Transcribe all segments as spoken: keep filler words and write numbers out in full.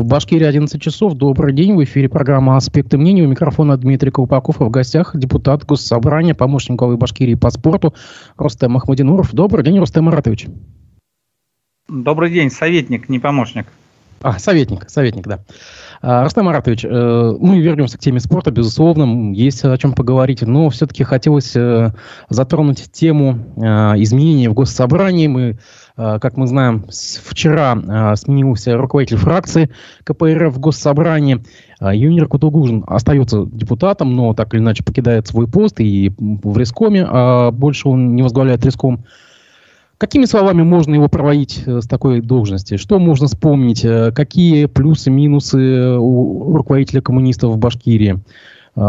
В Башкирии одиннадцать часов. Добрый день. В эфире программа «Аспекты мнений». У микрофона Дмитрий Колпаков. В гостях депутат Госсобрания, помощник главы Башкирии по спорту Рустем Ахмадинуров. Добрый день, Рустем Маратович. Добрый день. Советник, не помощник. А, советник, советник, да. Рустам Маратович, мы вернемся к теме спорта, безусловно, есть о чем поговорить, но все-таки хотелось затронуть тему изменений в Госсобрании. Мы, как мы знаем, вчера сменился руководитель фракции ка пэ эр эф в Госсобрании. Юнир Кутлугужин остается депутатом, но так или иначе покидает свой пост и в Рескоме, а больше он не возглавляет Реском. Какими словами можно его проводить с такой должности? Что можно вспомнить? Какие плюсы, минусы у руководителя коммунистов в Башкирии?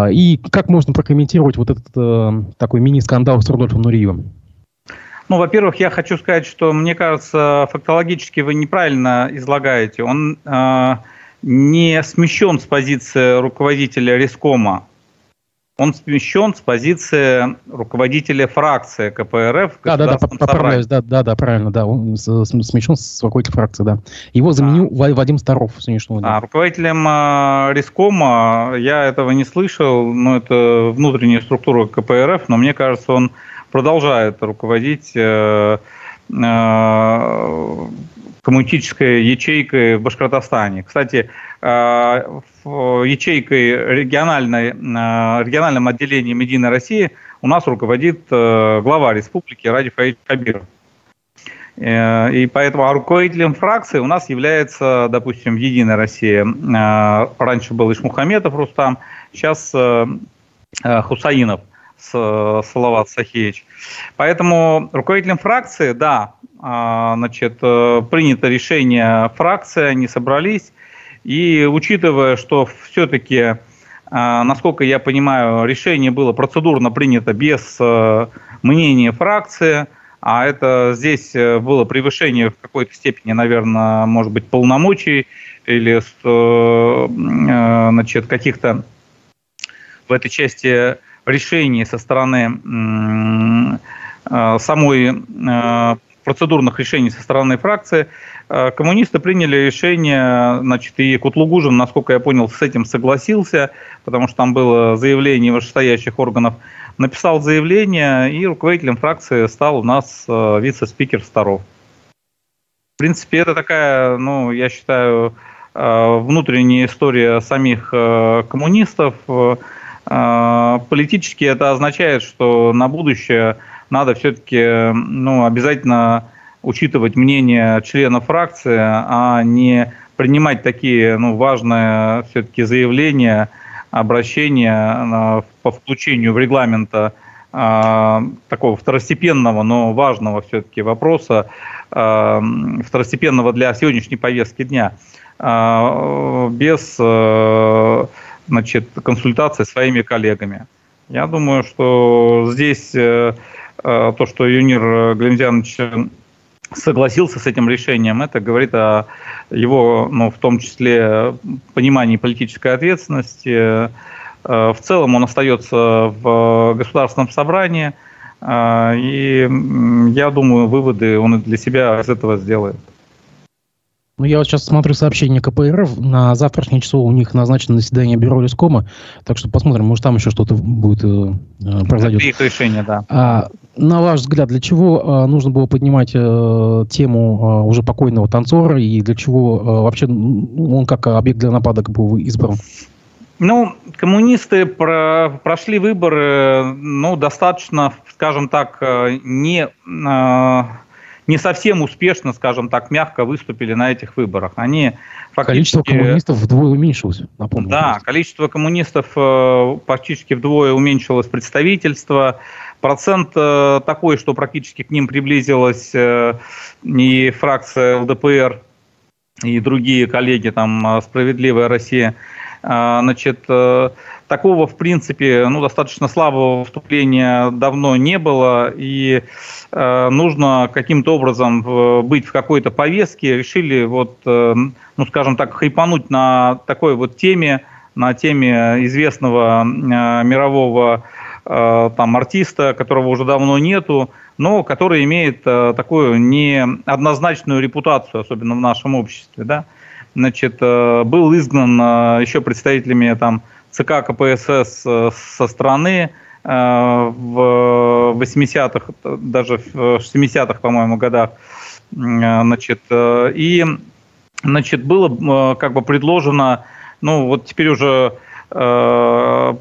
И как можно прокомментировать вот этот такой мини-скандал с Рудольфом Нурьевым? Ну, во-первых, я хочу сказать, что, мне кажется, фактологически вы неправильно излагаете. Он э, не смещен с позиции руководителя Рескома. Он смещен с позиции руководителя фракции ка пэ эр эф. Да, да, да, поправляюсь, да, да, да, правильно, да, он смещен с руководителем фракции, да. Его заменил а. Вадим Старов с сегодняшнего дня. А руководителем э, Рескома я этого не слышал, но это внутренняя структура ка пэ эр эф, но мне кажется, он продолжает руководить э, э, коммунистической ячейкой в Башкортостане. Кстати, ячейкой региональной, региональным отделением «Единой России» у нас руководит глава республики Радий Хабиров. И поэтому руководителем фракции у нас является, допустим, «Единая Россия». Раньше был Ишмухаметов Рустам, сейчас Хусаинов Салават Сахеевич. Поэтому руководителем фракции, да, значит, принято решение фракции, они собрались. И учитывая, что все-таки, насколько я понимаю, решение было процедурно принято без мнения фракции, а это здесь было превышение в какой-то степени, наверное, может быть, полномочий или значит, каких-то в этой части решений со стороны самой процедурных решений со стороны фракции, коммунисты приняли решение, значит, и Кутлугужин, насколько я понял, с этим согласился, потому что там было заявление вышестоящих органов, написал заявление, и руководителем фракции стал у нас вице-спикер Старов. В принципе, это такая, ну, я считаю, внутренняя история самих коммунистов. Политически это означает, что на будущее надо все-таки, ну, обязательно учитывать мнение членов фракции, а не принимать такие, ну, важные все-таки заявления, обращения по включению в регламент э, такого второстепенного, но важного все-таки вопроса, э, второстепенного для сегодняшней повестки дня, э, без э, значит, консультации со своими коллегами. Я думаю, что здесь... Э, То, что Юнир Глимзянович согласился с этим решением, это говорит о его, ну, в том числе, понимании политической ответственности. В целом он остается в Государственном собрании, и, я думаю, выводы он для себя из этого сделает. Ну, я вот сейчас смотрю сообщение ка пэ эр эф. На завтрашнее число у них назначено заседание бюро Рескома. Так что посмотрим, может, там еще что-то будет э, произойдет. Это решение, да. А, на ваш взгляд, для чего а, нужно было поднимать э, тему а, уже покойного танцора? И для чего а, вообще он как объект для нападок был избран? Ну, коммунисты про- прошли выборы, ну, достаточно, скажем так, не... Э, не совсем успешно, скажем так, мягко выступили на этих выборах. Они фактически... Количество коммунистов вдвое уменьшилось, напомню. Да, количество коммунистов практически вдвое уменьшилось, представительство. Процент такой, что практически к ним приблизилась и фракция эл дэ пэ эр, и другие коллеги, там, «Справедливая Россия». Значит, такого, в принципе, ну, достаточно слабого вступления давно не было, и э, нужно каким-то образом в, быть в какой-то повестке. Решили, вот, э, ну, скажем так, хайпануть на такой вот теме, на теме известного э, мирового э, там, артиста, которого уже давно нету, но который имеет э, такую неоднозначную репутацию, особенно в нашем обществе, да. значит, был изгнан еще представителями там ЦК КПСС со страны в восьмидесятых, даже в семидесятых, по-моему, годах. Значит, и значит, было как бы предложено, ну вот теперь уже э,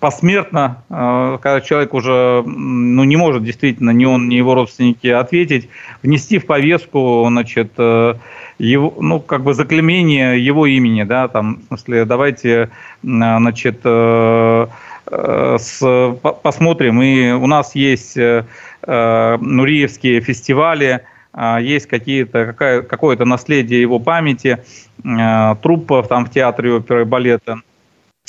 посмертно, э, когда человек уже ну, не может действительно ни он, ни его родственники ответить, внести в повестку, значит, э, его, ну, как бы заклеймение его имени, да, там, в смысле, давайте, значит, э, э, с, по посмотрим, и у нас есть э, э, нуриевские фестивали, есть какие-то, какое-то наследие его памяти, труппа там, в театре оперы и балета.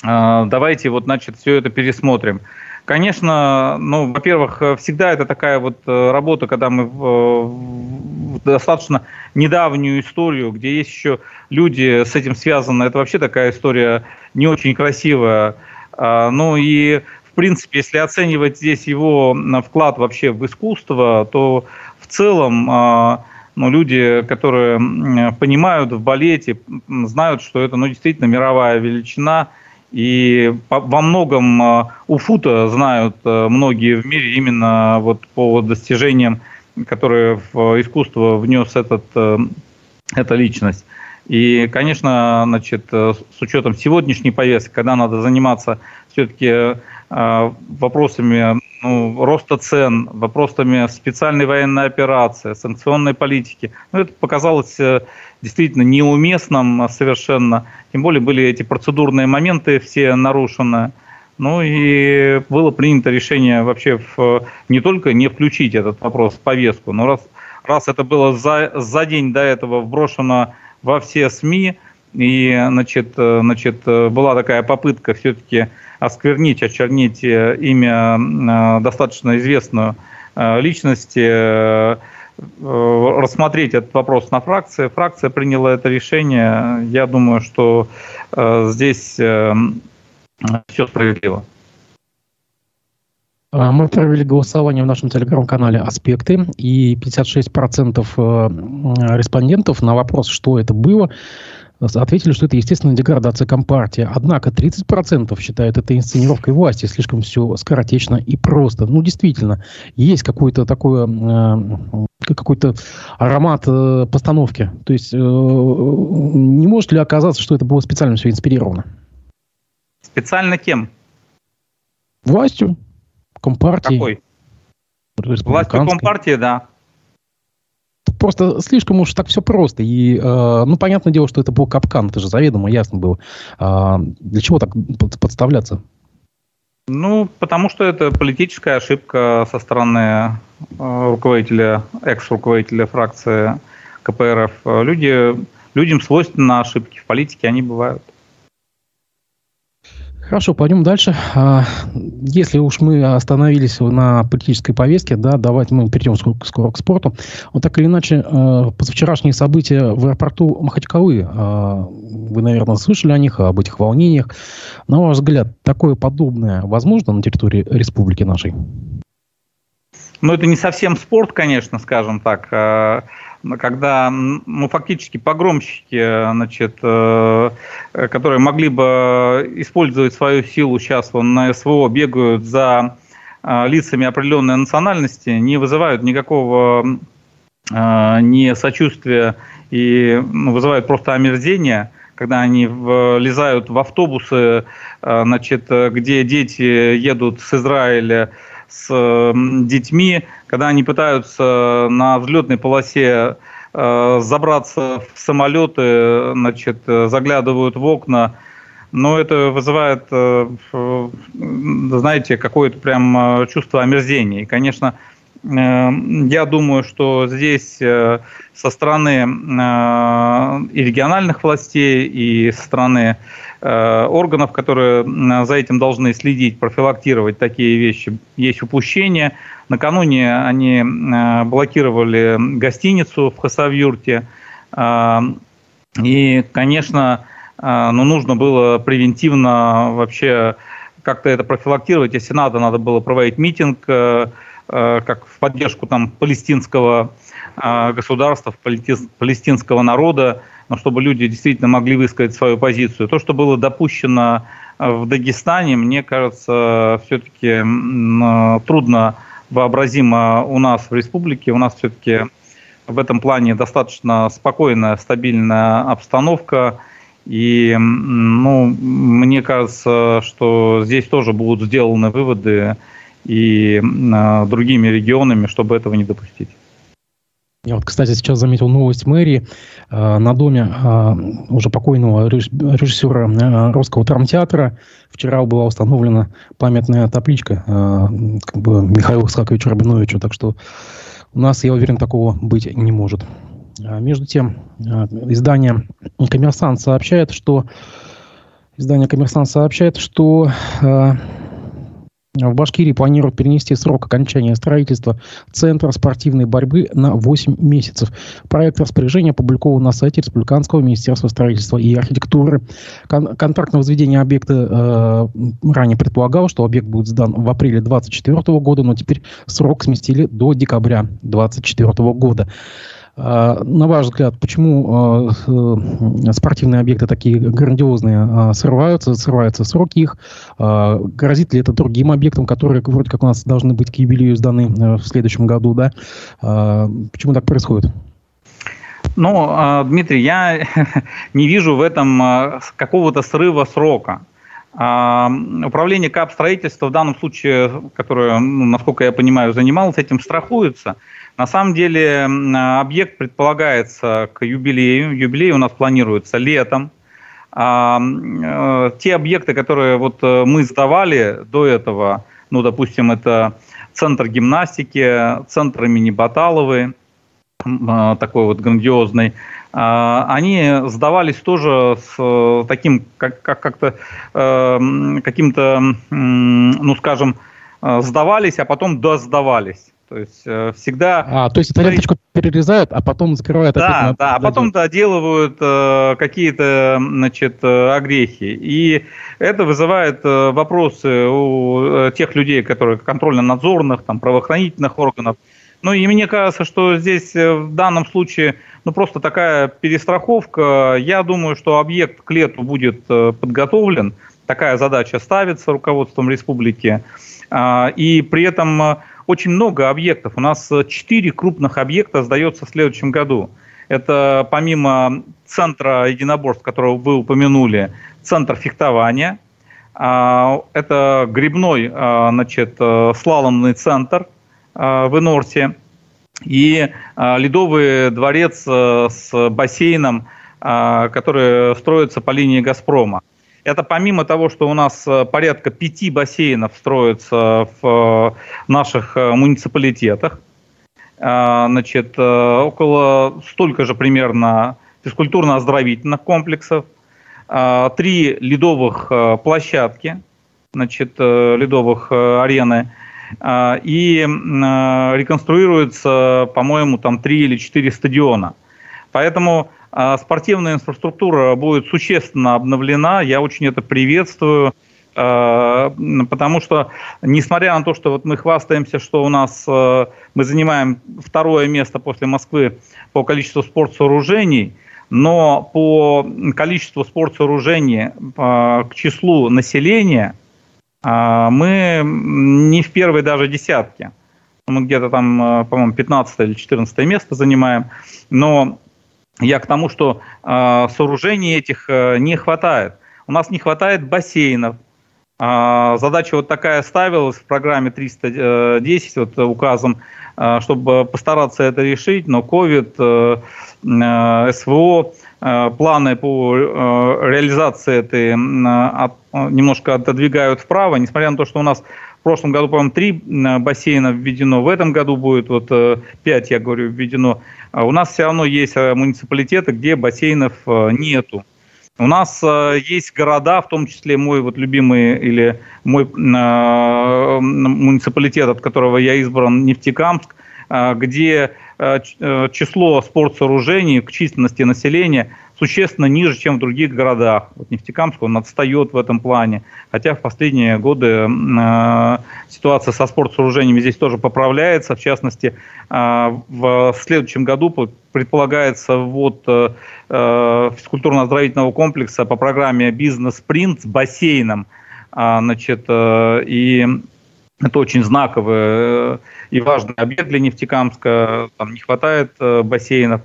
Давайте вот, значит, все это пересмотрим. Конечно, ну, во-первых, всегда это такая вот работа, когда мы в достаточно недавнюю историю, где есть еще люди с этим связаны, это вообще такая история не очень красивая. Ну и, в принципе, если оценивать здесь его вклад вообще в искусство, то в целом, ну, люди, которые понимают в балете, знают, что это, ну, действительно мировая величина, и во многом Уфу-то знают многие в мире именно вот по достижениям, которые в искусство внес этот, эта личность. И, конечно, значит, с учетом сегодняшней повестки, когда надо заниматься все-таки вопросами, ну, роста цен, вопросами специальной военной операции, санкционной политики, ну, это показалось действительно неуместным совершенно. Тем более были эти процедурные моменты все нарушены. Ну и было принято решение вообще в, не только не включить этот вопрос в повестку, но раз, раз это было за, за день до этого вброшено во все СМИ, и, значит, значит, была такая попытка все-таки осквернить, очернить имя достаточно известную личности, рассмотреть этот вопрос на фракции. Фракция приняла это решение. Я думаю, что здесь все справедливо. Мы провели голосование в нашем телеграм-канале «Аспекты», и пятьдесят шесть процентов респондентов на вопрос, что это было, ответили, что это естественная деградация компартии. Однако тридцать процентов считают это инсценировкой власти, слишком все скоротечно и просто. Ну, действительно, есть какой-то такой, какой-то аромат постановки. То есть, не может ли оказаться, что это было специально все инспирировано? Специально кем? Властью. Компартии. Какой? Властью компартии, да. Просто слишком уж так все просто. И, э, ну, понятное дело, что это был капкан, это же заведомо ясно было. Э, для чего так подставляться? Ну, потому что это политическая ошибка со стороны руководителя, экс-руководителя фракции КПРФ. Люди, людям свойственны ошибки, в политике они бывают. Хорошо, пойдем дальше. Если уж мы остановились на политической повестке, да, давайте мы перейдем скоро к спорту. Вот так или иначе, позавчерашние события в аэропорту Махачкалы, вы, наверное, слышали о них, об этих волнениях. На ваш взгляд, такое подобное возможно на территории республики нашей? Ну, это не совсем спорт, конечно, скажем так. Когда, ну, фактически погромщики, значит, э, которые могли бы использовать свою силу сейчас вон, на СВО, бегают за э, лицами определенной национальности, не вызывают никакого э, не сочувствия и, ну, вызывают просто омерзение, когда они влезают в автобусы, э, значит, где дети едут с Израиля, с детьми, когда они пытаются на взлетной полосе э, забраться в самолеты, значит, заглядывают в окна, но это вызывает, э, знаете, какое-то прям чувство омерзения. И, конечно, э, я думаю, что здесь э, со стороны э, и региональных властей, и со стороны органов, которые за этим должны следить, профилактировать такие вещи. Есть упущения. Накануне они блокировали гостиницу в Хасавюрте. И, конечно, ну, нужно было превентивно вообще как-то это профилактировать. Если надо, надо было проводить митинг как в поддержку там палестинского государства, палестинского народа, но чтобы люди действительно могли высказать свою позицию. То, что было допущено в Дагестане, мне кажется, все-таки трудно вообразимо у нас в республике. У нас все-таки в этом плане достаточно спокойная, стабильная обстановка. И, ну, мне кажется, что здесь тоже будут сделаны выводы и э, другими регионами, чтобы этого не допустить. Я вот, кстати, сейчас заметил новость мэрии. На доме уже покойного режиссера Русского драмтеатра вчера была установлена памятная табличка как бы Михаилу Исааковичу Рабиновичу. Так что у нас, я уверен, такого быть не может. Между тем, издание «Коммерсант» сообщает, что издание «Коммерсант» сообщает, что в Башкирии планируют перенести срок окончания строительства Центра спортивной борьбы на восемь месяцев. Проект распоряжения опубликован на сайте Республиканского министерства строительства и архитектуры. Кон- контракт на возведение объекта э, ранее предполагал, что объект будет сдан в апреле две тысячи двадцать четвёртого года, но теперь срок сместили до декабря две тысячи двадцать четвёртого года. Э, на ваш взгляд, почему э, э, спортивные объекты такие грандиозные э, срываются, срываются сроки их? Э, грозит ли это другим объектам, которые вроде как у нас должны быть к юбилею сданы в следующем году, да? Почему так происходит? Ну, Дмитрий, я не вижу в этом какого-то срыва срока. Управление капстроительства в данном случае, которое, насколько я понимаю, занималось этим, страхуется. На самом деле объект предполагается к юбилею. Юбилей у нас планируется летом. Те объекты, которые вот мы сдавали до этого, ну, допустим, это Центр гимнастики, Центр имени Баталовой, такой вот грандиозный, они сдавались тоже с таким, как, как, как-то, каким-то, ну, скажем, сдавались, а потом досдавались. То есть всегда... А, то есть эту ленточку перерезают, а потом закрывают... Да, да, а потом доделывают э, какие-то, значит, огрехи. И это вызывает вопросы у тех людей, которые контрольно-надзорных, там, правоохранительных органов. Ну и мне кажется, что здесь в данном случае ну, просто такая перестраховка. Я думаю, что объект к лету будет подготовлен. Такая задача ставится руководством республики. И при этом... Очень много объектов. У нас четыре крупных объекта сдается в следующем году. Это помимо центра единоборств, которого вы упомянули, центр фехтования, это гребной, значит, слаломный центр в Инорте и ледовый дворец с бассейном, который строится по линии «Газпрома». Это помимо того, что у нас порядка пяти бассейнов строится в наших муниципалитетах, значит, около столько же примерно физкультурно-оздоровительных комплексов, три ледовых площадки, значит, ледовых арены, и реконструируется, по-моему, там три или четыре стадиона. Поэтому спортивная инфраструктура будет существенно обновлена, я очень это приветствую, потому что, несмотря на то, что вот мы хвастаемся, что у нас мы занимаем второе место после Москвы по количеству спортсооружений, но по количеству спортсооружений к числу населения мы не в первой даже десятке. Мы где-то там, по-моему, пятнадцатое или четырнадцатое место занимаем, но... Я к тому, что э, сооружений этих э, не хватает. У нас не хватает бассейнов. Э, задача вот такая ставилась в программе триста десять, вот, указом, э, чтобы постараться это решить, но ковид, э, э, СВО, э, планы по э, реализации этой э, от, немножко отодвигают вправо, несмотря на то, что у нас в прошлом году, по-моему, три бассейна введено, в этом году будет вот пять, я говорю, введено. У нас все равно есть муниципалитеты, где бассейнов нету. У нас есть города, в том числе мой вот любимый или мой э, муниципалитет, от которого я избран, Нефтекамск, где число спортсооружений к численности населения существенно ниже, чем в других городах. Вот Нефтекамск, он отстает в этом плане. Хотя в последние годы э, ситуация со спортсооружениями здесь тоже поправляется. В частности, э, в, в следующем году предполагается ввод э, физкультурно-оздоровительного комплекса по программе «Бизнес-спринт» с бассейном. А, значит, э, и... Это очень знаковый и важный объект для Нефтекамска, там не хватает бассейнов.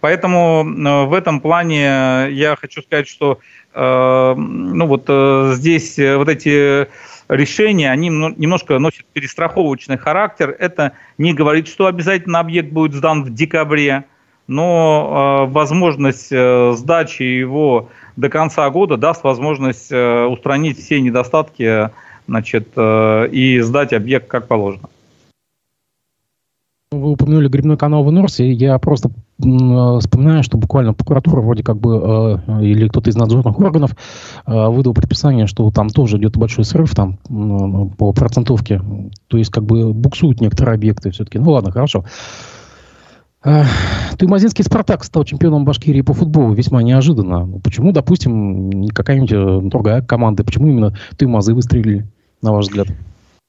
Поэтому в этом плане я хочу сказать, что э, ну вот, э, здесь вот эти решения, они немножко носят перестраховочный характер. Это не говорит, что обязательно объект будет сдан в декабре, но э, возможность э, сдачи его до конца года даст возможность э, устранить все недостатки, значит, и сдать объект как положено. Вы упомянули грибной канал в Норс, и я просто вспоминаю, что буквально прокуратура вроде как бы, или кто-то из надзорных органов выдал предписание, что там тоже идет большой срыв там по процентовке, то есть как бы буксуют некоторые объекты все-таки. Ну ладно, хорошо. Туймазинский «Спартак» стал чемпионом Башкирии по футболу весьма неожиданно. Почему, допустим, какая-нибудь другая команда, почему именно Туймазы выстрелили, на ваш взгляд?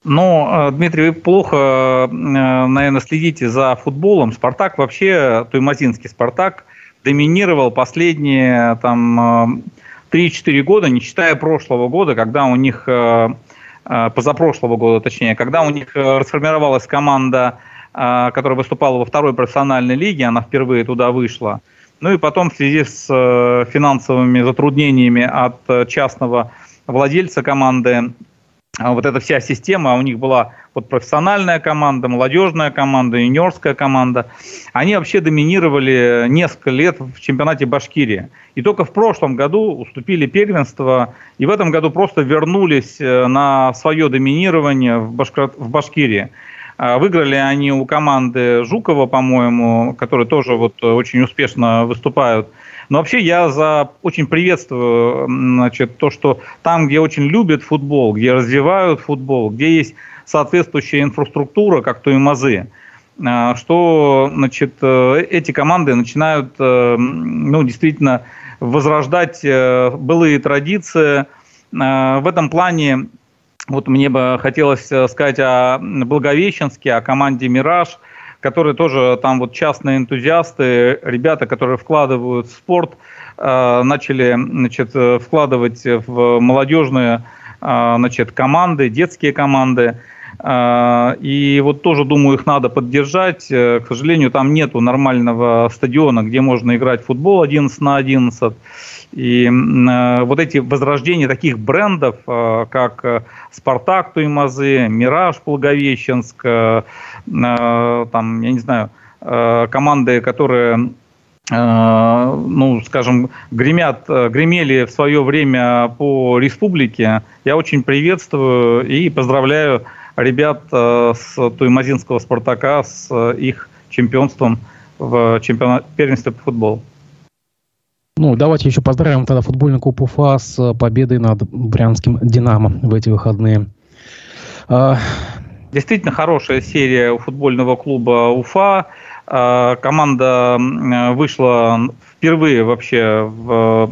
Ну, Дмитрий, вы плохо, наверное, следите за футболом. «Спартак» вообще, Туймазинский «Спартак» доминировал последние там, три-четыре года, не считая прошлого года, когда у них, позапрошлого года точнее, когда у них расформировалась команда, которая выступала во второй профессиональной лиге, она впервые туда вышла. Ну и потом в связи с финансовыми затруднениями от частного владельца команды, вот эта вся система, у них была вот профессиональная команда, молодежная команда, юниорская команда, они вообще доминировали несколько лет в чемпионате Башкирии. И только в прошлом году уступили первенство, и в этом году просто вернулись на свое доминирование в, Башкор... в Башкирии. Выиграли они у команды Жукова, по-моему, которые тоже вот очень успешно выступают. Но вообще я за... очень приветствую, значит, то, что там, где очень любят футбол, где развивают футбол, где есть соответствующая инфраструктура, как Туймазы, что, значит, эти команды начинают, ну, действительно возрождать былые традиции. В этом плане вот мне бы хотелось сказать о Благовещенске, о команде «Мираж», которые тоже там вот частные энтузиасты, ребята, которые вкладывают в спорт, э, начали, значит, вкладывать в молодежные, э, значит, команды, детские команды. Э, и вот тоже, думаю, их надо поддержать. К сожалению, там нету нормального стадиона, где можно играть в футбол одиннадцать на одиннадцать. И э, вот эти возрождения таких брендов, э, как «Спартак» Туймазы, «Мираж» Благовещенск, э, э, там, я не знаю, э, команды, которые, э, ну, скажем, гремят, э, гремели в свое время по республике, я очень приветствую и поздравляю ребят э, с Туймазинского «Спартака», с э, их чемпионством в чемпионате, первенстве по футболу. Ну, давайте еще поздравим тогда футбольный клуб Уфа с победой над брянским «Динамо» в эти выходные. Действительно хорошая серия у футбольного клуба Уфа. Команда вышла впервые вообще в,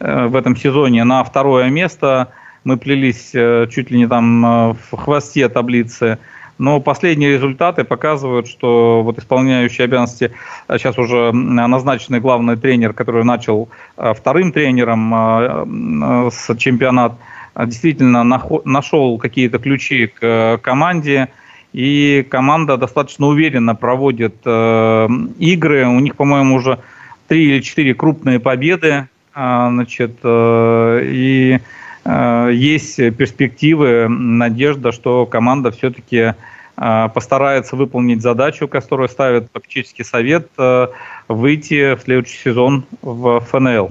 в этом сезоне на второе место. Мы плелись чуть ли не там в хвосте таблицы. Но последние результаты показывают, что вот исполняющий обязанности сейчас уже назначенный главный тренер, который начал вторым тренером с чемпионат, действительно нашел какие-то ключи к команде. И команда достаточно уверенно проводит игры. У них, по-моему, уже три или четыре крупные победы. Значит, и... Есть перспективы, надежда, что команда все-таки постарается выполнить задачу, которую ставит попечительский совет, выйти в следующий сезон в эф эн эл.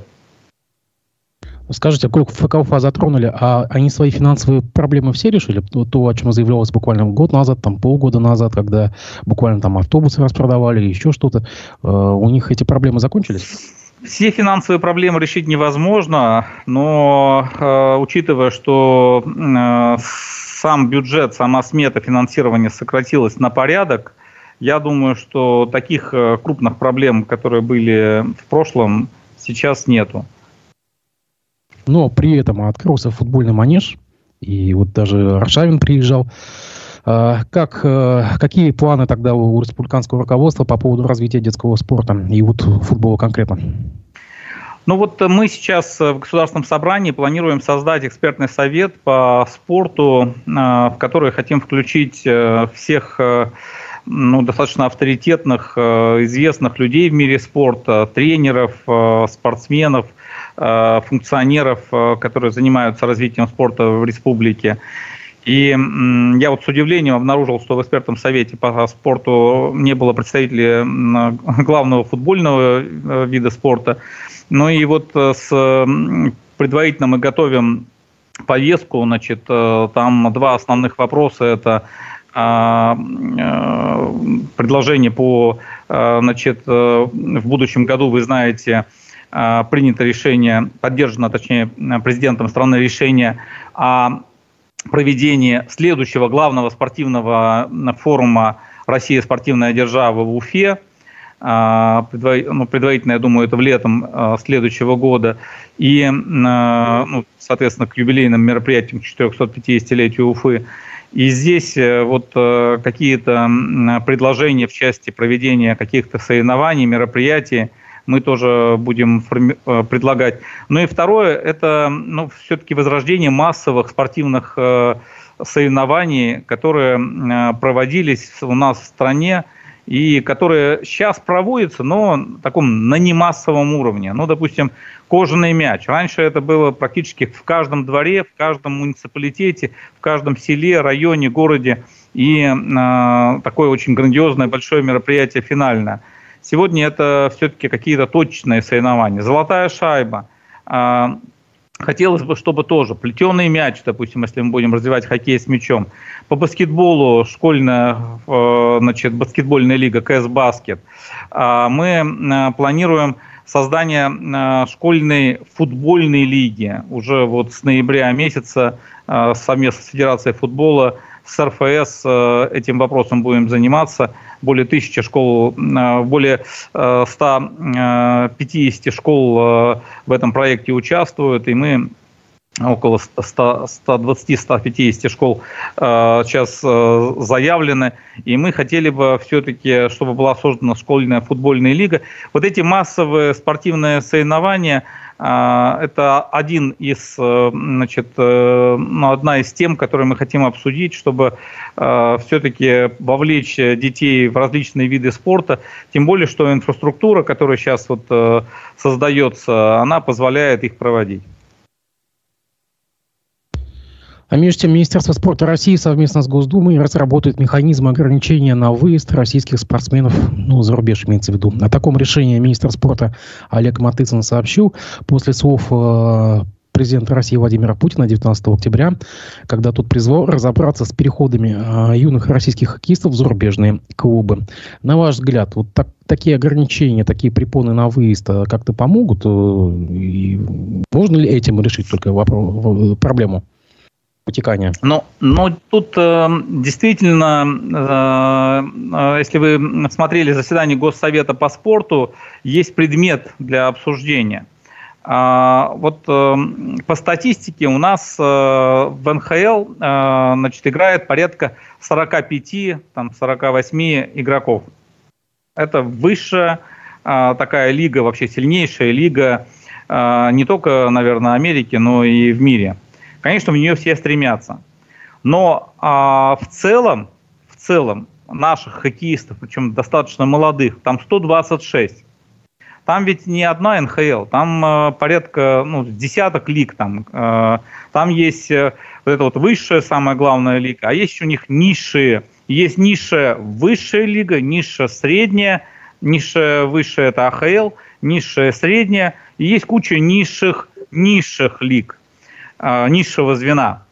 Скажите, поскольку эф ка Уфа затронули, а они свои финансовые проблемы все решили? То, о чем заявлялось буквально год назад, там, полгода назад, когда буквально там автобусы распродавали, еще что-то. У них эти проблемы закончились? Все финансовые проблемы решить невозможно, но э, учитывая, что э, сам бюджет, сама смета финансирования сократилась на порядок, я думаю, что таких э, крупных проблем, которые были в прошлом, сейчас нету. Но при этом открылся футбольный манеж, и вот даже Аршавин приезжал. Как, какие планы тогда у республиканского руководства по поводу развития детского спорта и вот футбола конкретно? Ну вот мы сейчас в Государственном собрании планируем создать экспертный совет по спорту, в который хотим включить всех, ну, достаточно авторитетных, известных людей в мире спорта, тренеров, спортсменов, функционеров, которые занимаются развитием спорта в республике. И я вот с удивлением обнаружил, что в экспертном совете по спорту не было представителей главного футбольного вида спорта. Ну и вот с предварительно мы готовим повестку, значит, там два основных вопроса – это предложение по, значит, в будущем году, вы знаете, принято решение, поддержано, точнее, президентом страны решение о проведение следующего главного спортивного форума «Россия – спортивная держава» в Уфе. Предварительно, я думаю, это в летом следующего года. И, ну, соответственно, к юбилейным мероприятиям, к четырехсотпятидесятилетию Уфы. И здесь вот какие-то предложения в части проведения каких-то соревнований, мероприятий мы тоже будем форми- предлагать. Ну и второе, это, ну, все-таки возрождение массовых спортивных э, соревнований, которые э, проводились у нас в стране и которые сейчас проводятся, но на таком на немассовом уровне. Ну, допустим, кожаный мяч. Раньше это было практически в каждом дворе, в каждом муниципалитете, в каждом селе, районе, городе. И э, такое очень грандиозное большое мероприятие финальное. Сегодня это все-таки какие-то точечные соревнования. Золотая шайба. Хотелось бы, чтобы тоже. Плетеный мяч, допустим, если мы будем развивать хоккей с мячом. По баскетболу школьная, значит, баскетбольная лига КС-баскет. Мы планируем создание школьной футбольной лиги. Уже вот с ноября месяца совместно с Федерацией футбола, с РФС этим вопросом будем заниматься. Более тысячи школ, более ста пятидесяти школ в этом проекте участвуют, и мы около ста двадцати - ста пятидесяти школ сейчас заявлены, и мы хотели бы все-таки, чтобы была создана школьная футбольная лига. Вот эти массовые спортивные соревнования – это один из, значит, ну, одна из тем, которые мы хотим обсудить, чтобы э, все-таки вовлечь детей в различные виды спорта. Тем более, что инфраструктура, которая сейчас вот, э, создается, она позволяет их проводить. А между тем, Министерство спорта России совместно с Госдумой разработает механизм ограничения на выезд российских спортсменов, ну, за рубеж имеется в виду. О таком решении министр спорта Олег Матыцын сообщил после слов э, президента России Владимира Путина девятнадцатого октября, когда тот призвал разобраться с переходами э, юных российских хоккеистов в зарубежные клубы. На ваш взгляд, вот так, такие ограничения, такие препоны на выезд как-то помогут? Э, и можно ли этим решить только вопрос, проблему? Утекания. Но, но тут э, действительно, э, если вы смотрели заседание Госсовета по спорту, есть предмет для обсуждения. Э, вот э, по статистике у нас э, в эн ха эл э, значит, играет порядка сорок пять - сорок восемь игроков. Это высшая э, такая лига, вообще сильнейшая лига э, не только, наверное, Америки, но и в мире. Конечно, в нее все стремятся. Но а, в целом, в целом наших хоккеистов, причем достаточно молодых, там сто двадцать шесть. Там ведь не одна эн ха эл, там а, порядка, ну, десяток лиг. Там, а, там есть а, вот эта вот высшая, самая главная лига, а есть у них низшие. Есть низшая высшая лига, низшая средняя, низшая высшая – это а ха эл, низшая средняя. И есть куча низших, низших лиг, низшего звена.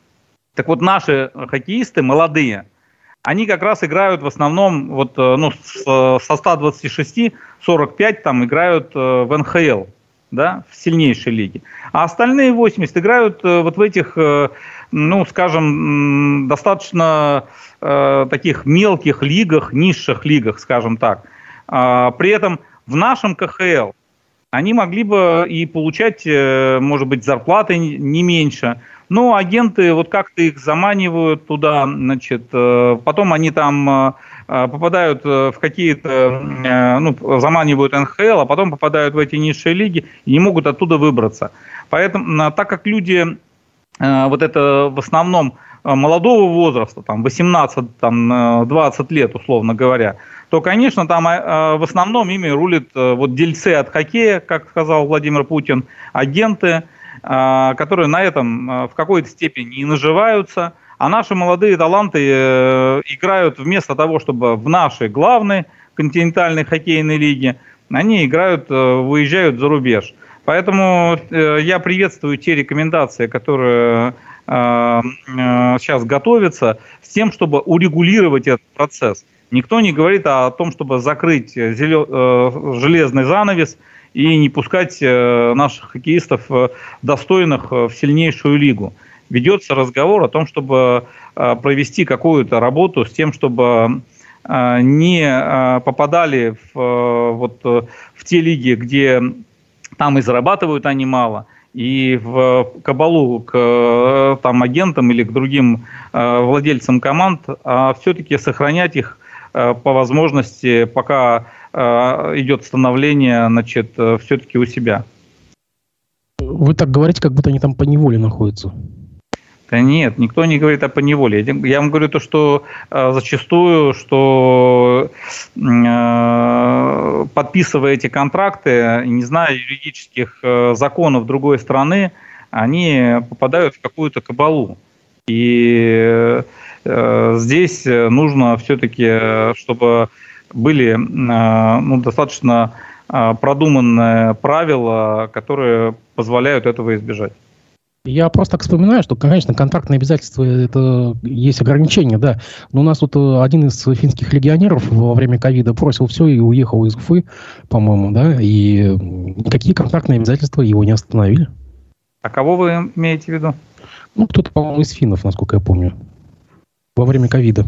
Так вот, наши хоккеисты молодые, они как раз играют в основном вот, ну, со ста двадцати шести - сорока пяти там играют в эн ха эл, да, в сильнейшей лиге. А остальные восемьдесят играют вот в этих, ну, скажем, достаточно таких мелких лигах, низших лигах, скажем так. При этом в нашем ка ха эл они могли бы и получать, может быть, зарплаты не меньше. Но агенты вот как-то их заманивают туда, значит, потом они там попадают в какие-то, ну, заманивают эн ха эл, а потом попадают в эти низшие лиги и не могут оттуда выбраться. Поэтому, так как люди, вот это в основном молодого возраста, там восемнадцать-двадцать лет, условно говоря, то, конечно, там в основном ими рулят вот дельцы от хоккея, как сказал Владимир Путин, агенты, которые на этом в какой-то степени и наживаются, а наши молодые таланты играют вместо того, чтобы в нашей главной континентальной хоккейной лиге, они играют, выезжают за рубеж. Поэтому я приветствую те рекомендации, которые сейчас готовятся, с тем, чтобы урегулировать этот процесс. Никто не говорит о том, чтобы закрыть железный занавес и не пускать наших хоккеистов, достойных, в сильнейшую лигу. Ведется разговор о том, чтобы провести какую-то работу с тем, чтобы не попадали в, вот, в те лиги, где там и зарабатывают они мало, и в кабалу к там, агентам или к другим владельцам команд, а все-таки сохранять их по возможности, пока идет становление, значит, все-таки у себя. Вы так говорите, как будто они там поневоле находятся. Да нет, никто не говорит о поневоле. Я вам говорю то, что зачастую, что подписывая эти контракты, не зная юридических законов другой страны, они попадают в какую-то кабалу. И здесь нужно все-таки, чтобы были, ну, достаточно продуманные правила, которые позволяют этого избежать. Я просто так вспоминаю, что, конечно, контрактные обязательства – это есть ограничения, да. Но у нас тут один из финских легионеров во время ковида бросил все и уехал из Уфы, по-моему, да. И никакие контрактные обязательства его не остановили. А кого вы имеете в виду? Ну, кто-то, по-моему, из финнов, насколько я помню, во время ковида.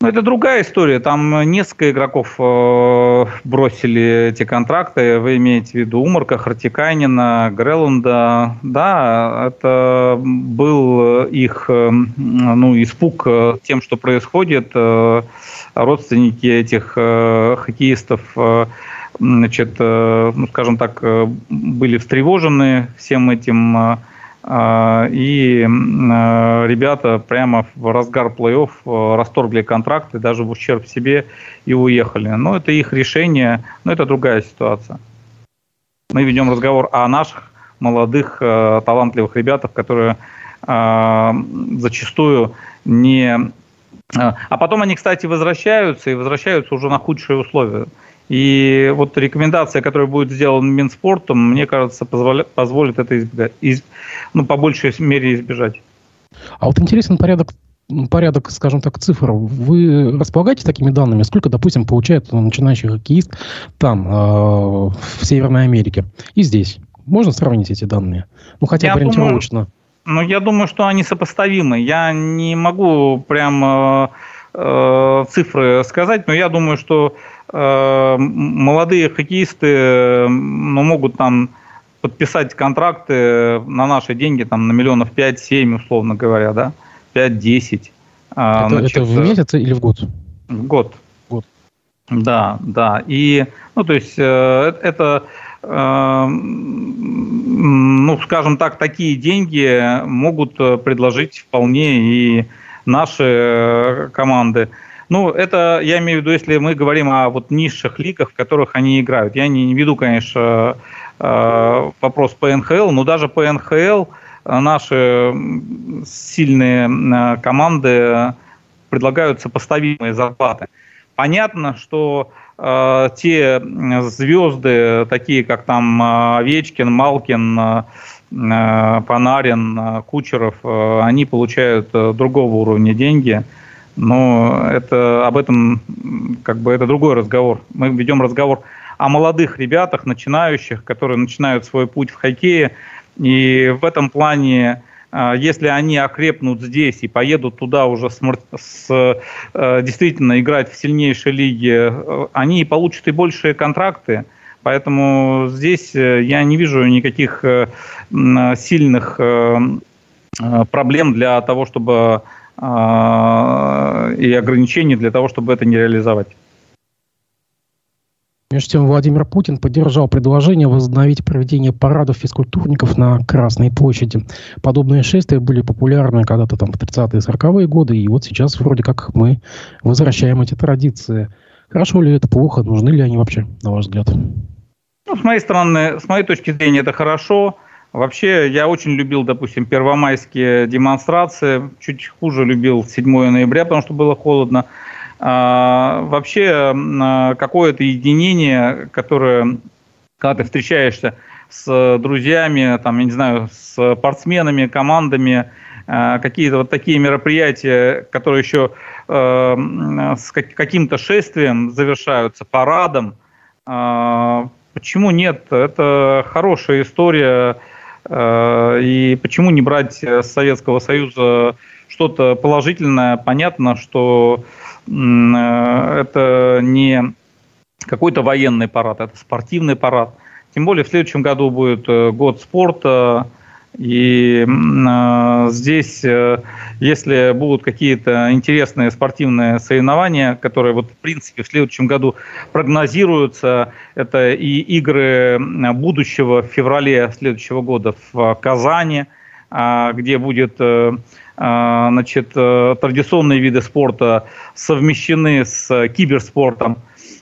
Ну, это другая история. Там несколько игроков э, бросили эти контракты. Вы имеете в виду Умарка, Хартикайнина, Грелунда. Да, это был их э, ну, испуг тем, что происходит. Э, родственники этих э, хоккеистов, э, значит, э, ну, скажем так, э, были встревожены всем этим. Э, И ребята прямо в разгар плей-офф расторгли контракты, даже в ущерб себе, и уехали. Но это их решение, но это другая ситуация. Мы ведем разговор о наших молодых, талантливых ребятах, которые зачастую не... А потом они, кстати, возвращаются, и возвращаются уже на худшие условия. И вот рекомендация, которая будет сделана Минспортом, мне кажется, позволя- позволит это избегать, из- ну, по большей мере избежать. А вот интересен порядок, порядок, скажем так, цифр. Вы располагаете такими данными? Сколько, допустим, получает начинающий хоккеист там, э- в Северной Америке и здесь? Можно сравнить эти данные? Ну, хотя бы ориентировочно. Ну, я думаю, что они сопоставимы. Я не могу прям э- цифры сказать, но я думаю, что молодые хоккеисты, ну, могут там подписать контракты на наши деньги там, на миллионов пять-семь, условно говоря, да? пять-десять. Это, значит, это в месяц или в год? В год. год. Да, да. И, ну, то есть, это, ну, скажем так, такие деньги могут предложить вполне и наши команды. Ну, это я имею в виду, если мы говорим о вот низших лигах, в которых они играют. Я не веду, конечно, вопрос по эн ха эл, но даже по эн ха эл наши сильные команды предлагают сопоставимые зарплаты. Понятно, что те звезды, такие как там Овечкин, Малкин, Панарин, Кучеров, они получают другого уровня деньги. Но это об этом, как бы, это другой разговор. Мы ведем разговор о молодых ребятах, начинающих, которые начинают свой путь в хоккее. И в этом плане, если они окрепнут здесь и поедут туда уже с, с, действительно играть в сильнейшей лиге, они получат и большие контракты. Поэтому здесь я не вижу никаких сильных проблем для того, чтобы и ограничений для того, чтобы это не реализовать. Между тем, Владимир Путин поддержал предложение возобновить проведение парадов физкультурников на Красной площади. Подобные шествия были популярны когда-то там в тридцатые, сороковые годы, и вот сейчас вроде как мы возвращаем эти традиции. Хорошо ли это, плохо, нужны ли они вообще, на ваш взгляд? Ну, с моей стороны, с моей точки зрения, это хорошо. Вообще, я очень любил, допустим, первомайские демонстрации, чуть хуже любил седьмое ноября, потому что было холодно. Вообще какое-то единение, которое, когда ты встречаешься с друзьями, там, я не знаю, с спортсменами, командами, какие-то вот такие мероприятия, которые еще с каким-то шествием завершаются, парадом, почему нет? Это хорошая история, и почему не брать с Советского Союза что-то положительное? Понятно, что это не какой-то военный парад, это спортивный парад. Тем более в следующем году будет год спорта. И здесь, если будут какие-то интересные спортивные соревнования, которые вот в принципе в следующем году прогнозируются, это и игры будущего в феврале следующего года в Казани, где будет, значит, традиционные виды спорта совмещены с киберспортом.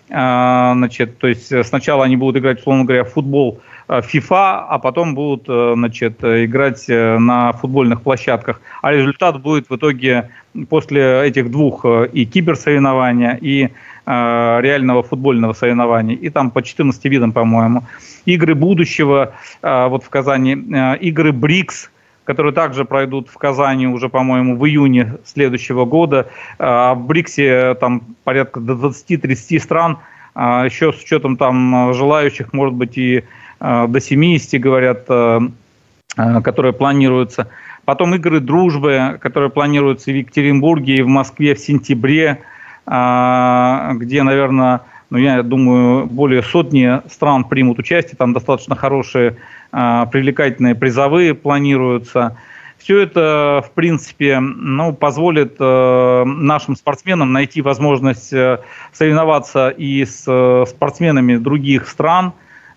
Значит, то есть сначала они будут играть, условно говоря, в футбол FIFA, а потом будут, значит, играть на футбольных площадках. А результат будет в итоге после этих двух и киберсоревнования, и э, реального футбольного соревнования. И там по четырнадцати видам, по-моему. Игры будущего, э, вот в Казани, э, игры БРИКС, которые также пройдут в Казани уже, по-моему, в июне следующего года. А в БРИКСе там порядка до двадцати-тридцати стран, а еще с учетом там желающих, может быть, и до семидесяти, говорят, которые планируются. Потом игры дружбы, которые планируются и в Екатеринбурге, и в Москве в сентябре, где, наверное, ну, я думаю, более сотни стран примут участие, там достаточно хорошие, э, привлекательные призовые планируются. Все это, в принципе, ну, позволит э, нашим спортсменам найти возможность э, соревноваться и с э, спортсменами других стран,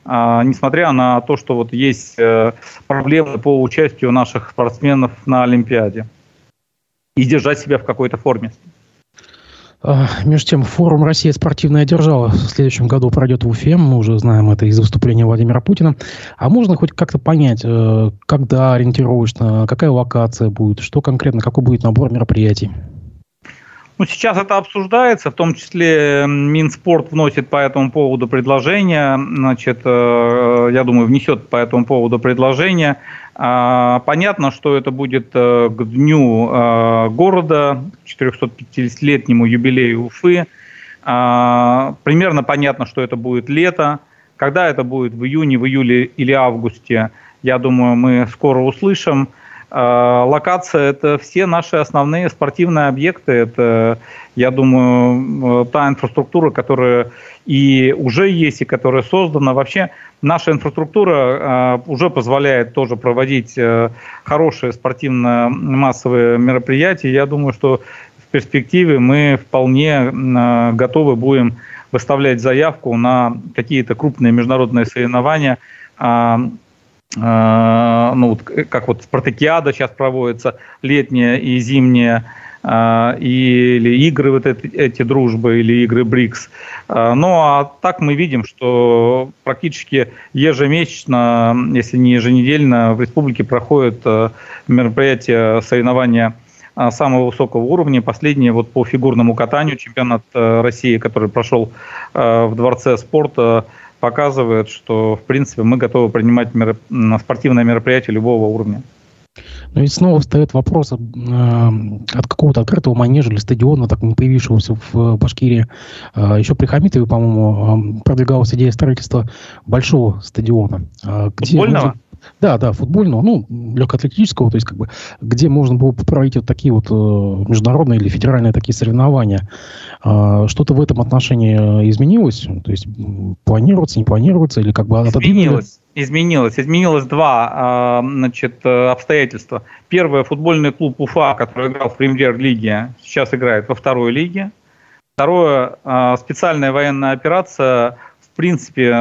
э, несмотря на то, что вот есть э, проблемы по участию наших спортсменов на Олимпиаде, и держать себя в какой-то форме. Между тем, форум «Россия спортивная держава» в следующем году пройдет в Уфе. Мы уже знаем это из выступления Владимира Путина. А можно хоть как-то понять, когда ориентировочно, какая локация будет, что конкретно, какой будет набор мероприятий? Ну, сейчас это обсуждается, в том числе Минспорт вносит по этому поводу предложение, значит, я думаю, внесет по этому поводу предложение. Понятно, что это будет к дню города, к четырехсотпятидесятилетнему юбилею Уфы. Примерно понятно, что это будет лето. Когда это будет, в июне, в июле или августе, я думаю, мы скоро услышим. Локация – это все наши основные спортивные объекты. Это, я думаю, та инфраструктура, которая и уже есть, и которая создана. Вообще наша инфраструктура уже позволяет тоже проводить хорошие спортивно-массовые мероприятия. Я думаю, что в перспективе мы вполне готовы будем выставлять заявку на какие-то крупные международные соревнования. Ну, вот, как вот спартакиада сейчас проводится, летняя и зимняя, э, или игры вот эти, эти дружбы, или игры БРИКС. Э, ну, а так мы видим, что практически ежемесячно, если не еженедельно, в республике проходят э, мероприятия, соревнования э, самого высокого уровня. Последнее вот по фигурному катанию, чемпионат э, России, который прошел э, в Дворце спорта, показывает, что, в принципе, мы готовы принимать мероп... спортивные мероприятия любого уровня. Но ведь снова встает вопрос э, от какого-то открытого манежа или стадиона, так не появившегося в Башкирии. Э, еще при Хамитове, по-моему, продвигалась идея строительства большого стадиона. Э, где Футбольного? Люди... Да, да, футбольного, ну, легкоатлетического, то есть, как бы, где можно было проводить вот такие вот э, международные или федеральные такие соревнования. Э, что-то в этом отношении изменилось? То есть, планируется, не планируется? Или как бы изменилось, изменилось. Изменилось два э, значит, обстоятельства. Первое, футбольный клуб Уфа, который играл в премьер-лиге, сейчас играет во второй лиге. Второе, э, специальная военная операция. В принципе,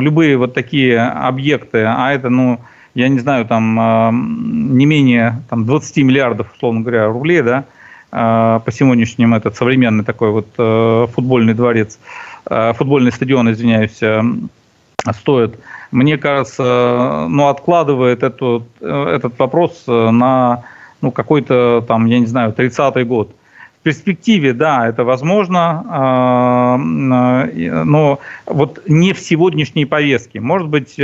любые вот такие объекты, а это, ну, я не знаю, там не менее там, двадцать миллиардов, условно говоря, рублей, да, по сегодняшнему этот современный такой вот футбольный дворец, футбольный стадион, извиняюсь, стоит. Мне кажется, ну, откладывает эту, этот вопрос на, ну, какой-то там, я не знаю, тридцатый год. В перспективе, да, это возможно, но вот не в сегодняшней повестке. Может быть,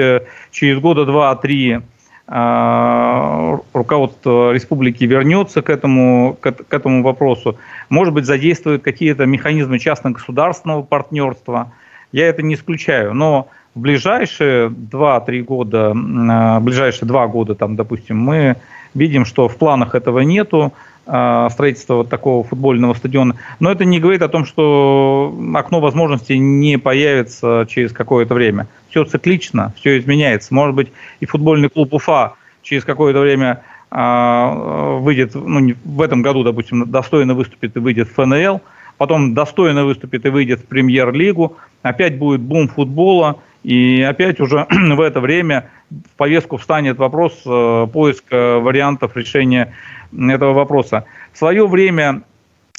через года два-три руководство республики вернется к этому, к этому вопросу. Может быть, задействуют какие-то механизмы частно-государственного партнерства. Я это не исключаю, но в ближайшие два-три года, ближайшие два года, там, допустим, мы видим, что в планах этого нету. Строительство вот такого футбольного стадиона. Но это не говорит о том, что окно возможностей не появится через какое-то время. Все циклично, все изменяется. Может быть, и футбольный клуб Уфа через какое-то время э, выйдет, ну, в этом году, допустим, достойно выступит и выйдет в эф эн эл, потом достойно выступит и выйдет в премьер-лигу, опять будет бум футбола, и опять уже в это время в повестку встанет вопрос э, поиска вариантов решения этого вопроса. В свое время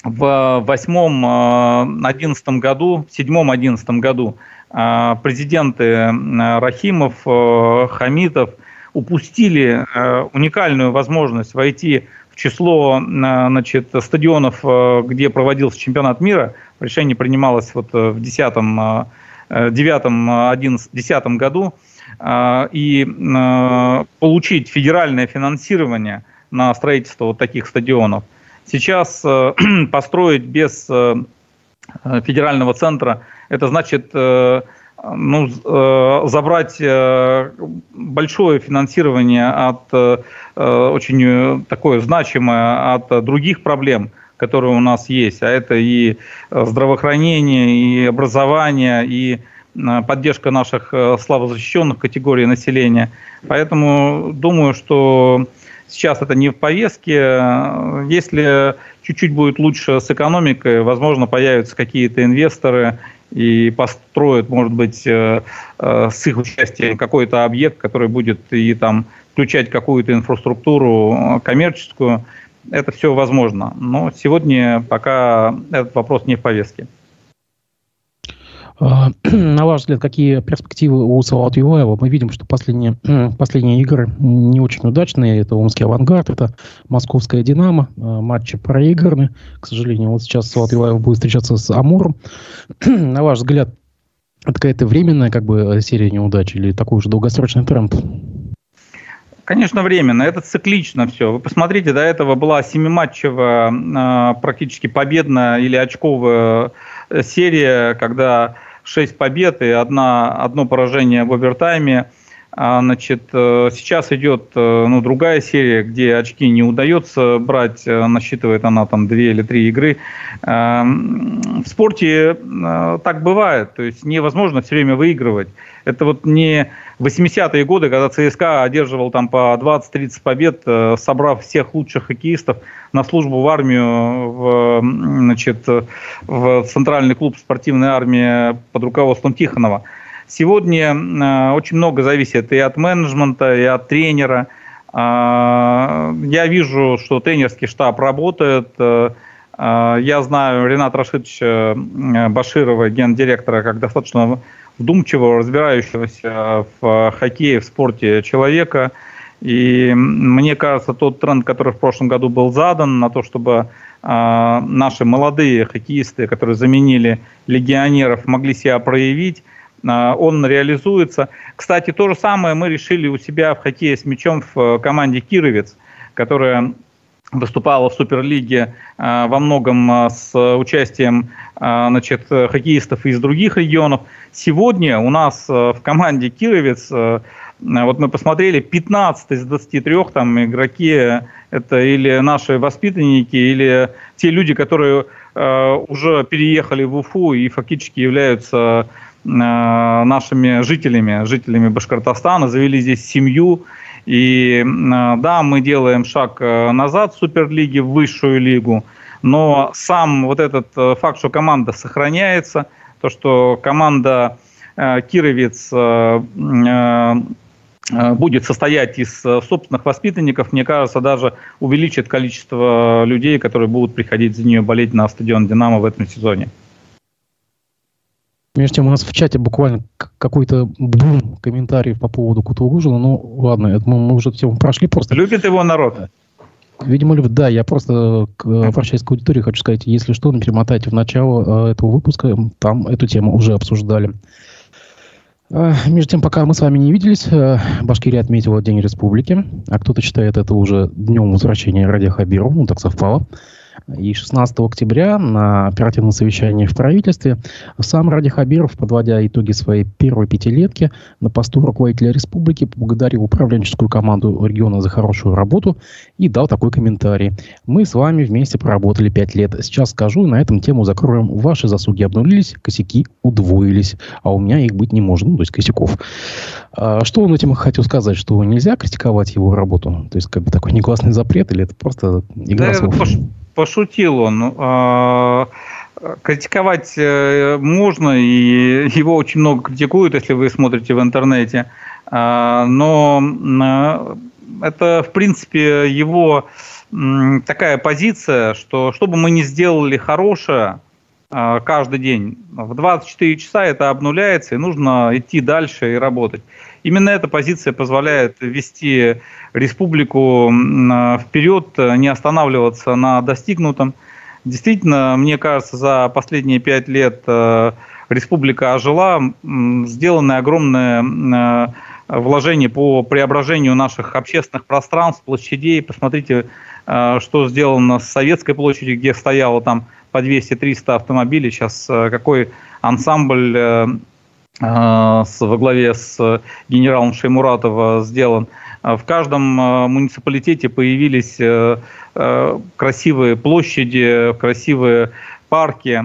в восьмом-одиннадцатом году, в седьмом-одиннадцатом году президенты Рахимов, Хамитов упустили уникальную возможность войти в число, значит, стадионов, где проводился чемпионат мира. Решение принималось вот в десятом-одиннадцатом году. И получить федеральное финансирование на строительство вот таких стадионов. Сейчас э, построить без э, федерального центра, это значит э, ну, э, забрать э, большое финансирование от э, очень такое значимое от других проблем, которые у нас есть. А это и здравоохранение, и образование, и поддержка наших слабозащищенных категорий населения. Поэтому думаю, что сейчас это не в повестке. Если чуть-чуть будет лучше с экономикой, возможно, появятся какие-то инвесторы и построят, может быть, с их участием какой-то объект, который будет и там включать какую-то инфраструктуру коммерческую. Это все возможно. Но сегодня пока этот вопрос не в повестке. На ваш взгляд, какие перспективы у Салавата Юлаева? Мы видим, что последние, последние игры не очень удачные. Это Омский «Авангард», это московская «Динамо». Матчи проиграны. К сожалению, вот сейчас Салават Юлаев будет встречаться с «Амуром». На ваш взгляд, это какая-то временная как бы, серия неудач или такой же долгосрочный тренд? Конечно, временно. Это циклично все. Вы посмотрите, до этого была семиматчевая, практически победная или очковая серия, когда шесть побед и одна, одно поражение в овертайме. Значит, сейчас идет ну, другая серия, где очки не удается брать, насчитывает она там две или три игры. В спорте так бывает, то есть невозможно все время выигрывать. Это вот не восьмидесятые годы, когда ЦСКА одерживал там по двадцать-тридцать побед, собрав всех лучших хоккеистов на службу в армию, в, значит, в центральный клуб спортивной армии под руководством Тихонова. Сегодня очень много зависит и от менеджмента, и от тренера. Я вижу, что тренерский штаб работает. Я знаю Рената Рашидовича Баширова, гендиректора, как достаточно вдумчивого, разбирающегося в хоккее, в спорте человека. И мне кажется, тот тренд, который в прошлом году был задан, на то, чтобы наши молодые хоккеисты, которые заменили легионеров, могли себя проявить, он реализуется. Кстати, то же самое мы решили у себя в хоккее с мячом в команде «Кировец», которая выступала в Суперлиге во многом с участием значит, хоккеистов из других регионов. Сегодня у нас в команде «Кировец» Вот мы посмотрели, пятнадцать из двадцати трёх там игроки – это или наши воспитанники, или те люди, которые э, уже переехали в Уфу и фактически являются э, нашими жителями, жителями Башкортостана, завели здесь семью. И э, да, мы делаем шаг назад с Суперлиги в высшую лигу, но сам вот этот факт, что команда сохраняется, то, что команда э, Кировец э, э, будет состоять из собственных воспитанников, мне кажется, даже увеличит количество людей, которые будут приходить за нее болеть на стадион «Динамо» в этом сезоне. Между тем, у нас в чате буквально какой-то бум комментариев по поводу Кутлугужина. Ну, ладно, это мы, мы уже тему прошли просто. Любит его народ. Видимо, любит. Да, я просто, обращаясь к аудитории, хочу сказать, если что, перемотайте в начало этого выпуска, там эту тему уже обсуждали. Между тем, пока мы с вами не виделись, Башкирия отметила День Республики, а кто-то считает это уже днем возвращения Радия Хабирова, ну так совпало. И шестнадцатого октября на оперативном совещании в правительстве сам Радий Хабиров, подводя итоги своей первой пятилетки на посту руководителя республики, поблагодарил управленческую команду региона за хорошую работу и дал такой комментарий. «Мы с вами вместе проработали пять лет. Сейчас скажу, на этом тему закроем. Ваши заслуги обнулились, косяки удвоились, а у меня их быть не может». Ну, то есть косяков. А что он этим хотел сказать? Что нельзя критиковать его работу? То есть как бы такой негласный запрет или это просто игра слов? Пошутил он. Критиковать можно, и его очень много критикуют, если вы смотрите в интернете. Но это, в принципе, его такая позиция, что что бы мы ни сделали хорошее каждый день, в двадцать четыре часа это обнуляется, и нужно идти дальше и работать. Именно эта позиция позволяет вести республику вперед, не останавливаться на достигнутом. Действительно, мне кажется, за последние пять лет республика ожила, сделаны огромные вложения по преображению наших общественных пространств, площадей. Посмотрите, что сделано с Советской площади, где стояло там по двести-триста автомобилей. Сейчас какой ансамбль во главе с генералом Шаймуратовым сделан. В каждом муниципалитете появились красивые площади, красивые парки.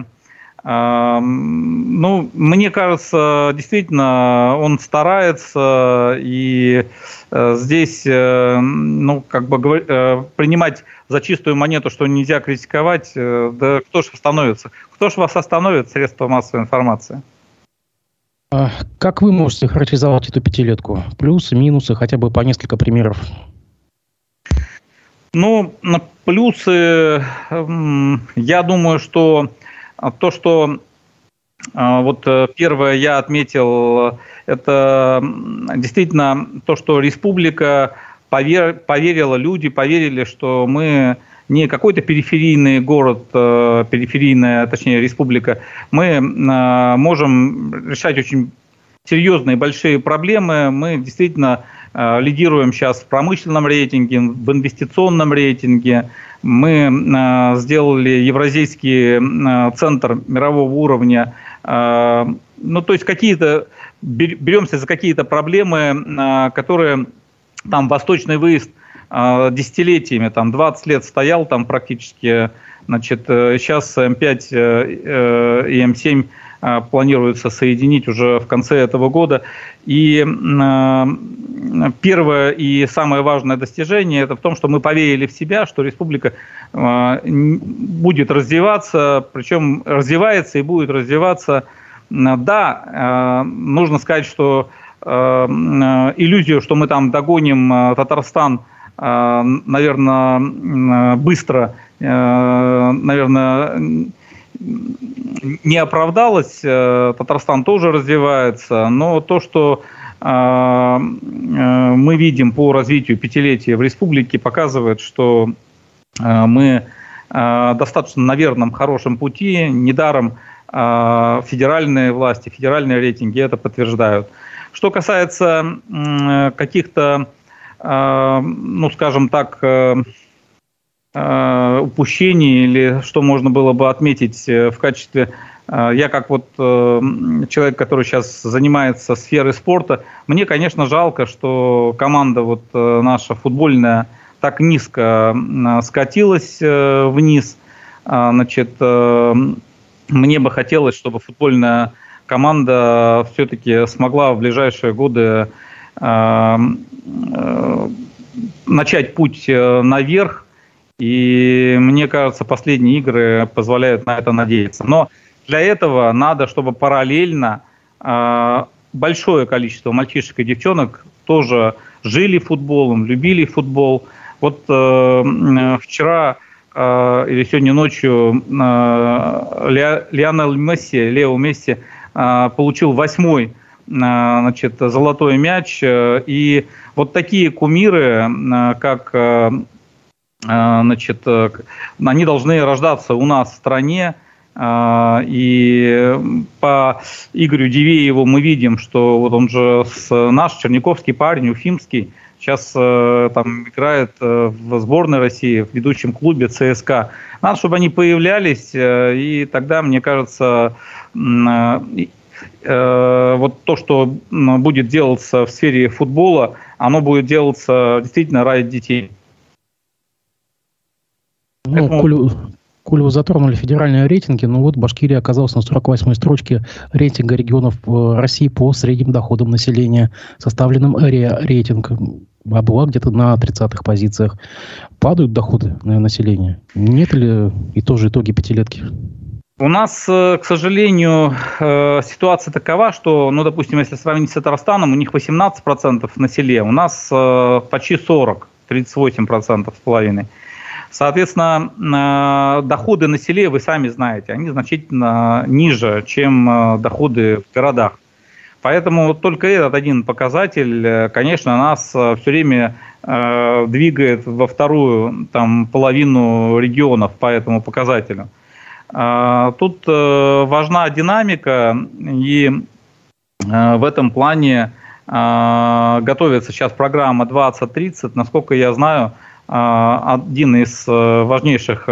Ну, мне кажется, действительно, он старается, и здесь, ну, как бы принимать за чистую монету, что нельзя критиковать, да кто ж остановится? Кто ж вас остановит, средства массовой информации? Как вы можете характеризовать эту пятилетку? Плюсы, минусы, хотя бы по несколько примеров. Ну, плюсы, я думаю, что то, что вот первое я отметил, это действительно то, что республика поверила, люди поверили, что мы не какой-то периферийный город, периферийная, точнее, республика. Мы можем решать очень серьезные большие проблемы. Мы действительно лидируем сейчас в промышленном рейтинге, в инвестиционном рейтинге. Мы сделали Евразийский центр мирового уровня. Ну, то есть какие-то беремся за какие-то проблемы, которые там восточный выезд десятилетиями, там двадцать лет стоял там практически, значит, сейчас эм пять и эм семь планируется соединить уже в конце этого года. И первое и самое важное достижение – это в том, что мы поверили в себя, что республика будет развиваться, причем развивается и будет развиваться. Да, нужно сказать, что иллюзию, что мы там догоним Татарстан, наверное, быстро, наверное, не оправдалось. Татарстан тоже развивается, но то, что мы видим по развитию пятилетия в республике, показывает, что мы достаточно на верном, хорошем пути. Недаром федеральные власти, федеральные рейтинги это подтверждают. Что касается каких-то, ну, скажем так, упущений или что можно было бы отметить в качестве Я как вот человек, который сейчас занимается сферой спорта, мне, конечно, жалко, что команда вот наша футбольная так низко скатилась вниз. Значит, мне бы хотелось, чтобы футбольная команда все-таки смогла в ближайшие годы начать путь наверх. И мне кажется, последние игры позволяют на это надеяться. Но для этого надо, чтобы параллельно э, большое количество мальчишек и девчонок тоже жили футболом, любили футбол. Вот э, вчера э, или сегодня ночью э, Ле, Леонел Месси, Лео Месси э, получил восьмой э, значит, золотой мяч. Э, и вот такие кумиры, э, как... Э, Значит, они должны рождаться у нас в стране, и по Игорю Дивееву мы видим, что вот он же наш черниковский парень, уфимский, сейчас там играет в сборной России, в ведущем клубе ЦСКА. Надо, чтобы они появлялись, и тогда, мне кажется, вот то, что будет делаться в сфере футбола, оно будет делаться действительно ради детей. Ну, коль, коль вы затронули федеральные рейтинги, ну вот Башкирия оказалась на сорок восьмой строчке рейтинга регионов России по средним доходам населения, составленным рейтинг, а была где-то на тридцатых позициях. Падают доходы населения? Нет ли и тоже итоги пятилетки? У нас, к сожалению, ситуация такова, что, ну, допустим, если сравнить с Татарстаном, у них восемнадцать процентов на селе, у нас почти сорок процентов, тридцать восемь процентов с половиной. Соответственно, доходы на селе, вы сами знаете, они значительно ниже, чем доходы в городах. Поэтому только этот один показатель, конечно, нас все время двигает во вторую там, половину регионов по этому показателю. Тут важна динамика, и в этом плане готовится сейчас программа двадцать тридцать, насколько я знаю. Один из важнейших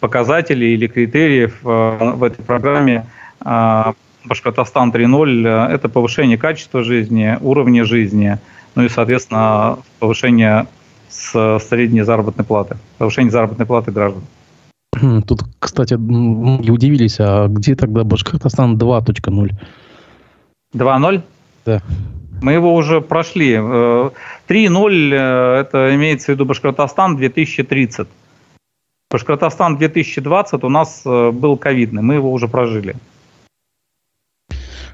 показателей или критериев в этой программе «Башкортостан три ноль» – это повышение качества жизни, уровня жизни, ну и, соответственно, повышение средней заработной платы, повышение заработной платы граждан. Тут, кстати, многие удивились, а где тогда «Башкортостан два ноль»? два ноль? Да. Мы его уже прошли. три ноль это имеется в виду Башкортостан две тысячи тридцать. Башкортостан две тысячи двадцать у нас был ковидный, мы его уже прожили.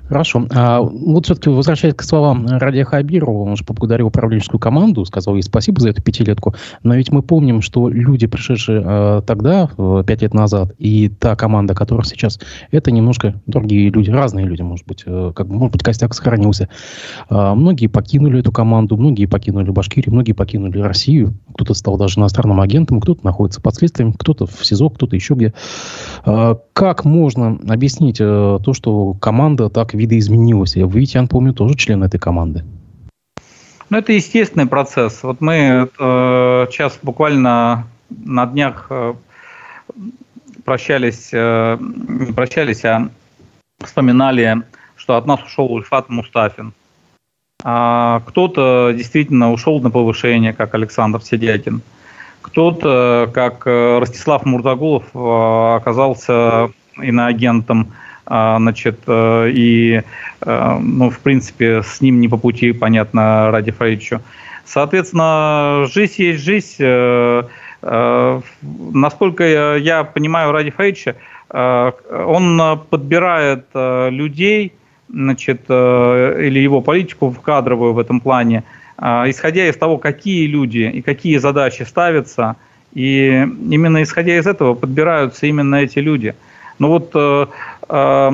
Хорошо. А вот все-таки возвращаясь к словам Радия Хабирова, он же поблагодарил управленческую команду, сказал ей спасибо за эту пятилетку. Но ведь мы помним, что люди, пришедшие э, тогда, э, пять лет назад, и та команда, которая сейчас, это немножко другие люди, разные люди, может быть, э, как бы, может быть, костяк сохранился. Э, многие покинули эту команду, многие покинули Башкирию, многие покинули Россию. Кто-то стал даже иностранным агентом, кто-то находится под следствием, кто-то в СИЗО, кто-то еще где. Э, как можно объяснить э, то, что команда так видоизменилось? Вы, я помню, тоже член этой команды. Ну, это естественный процесс. Вот мы э, сейчас буквально на днях э, прощались, э, не прощались, а вспоминали, что от нас ушел Ульфат Мустафин. А кто-то действительно ушел на повышение, как Александр Сидякин. Кто-то, как Ростислав Мурзагулов, э, оказался иноагентом. Значит, и, ну, в принципе, с ним не по пути, понятно, Ради Фаичу. Соответственно, жизнь есть жизнь. Насколько я понимаю Ради Фаича, он подбирает людей, значит, или его политику в кадровую в этом плане, исходя из того, какие люди и какие задачи ставятся, и именно исходя из этого подбираются именно эти люди. Ну вот э, э,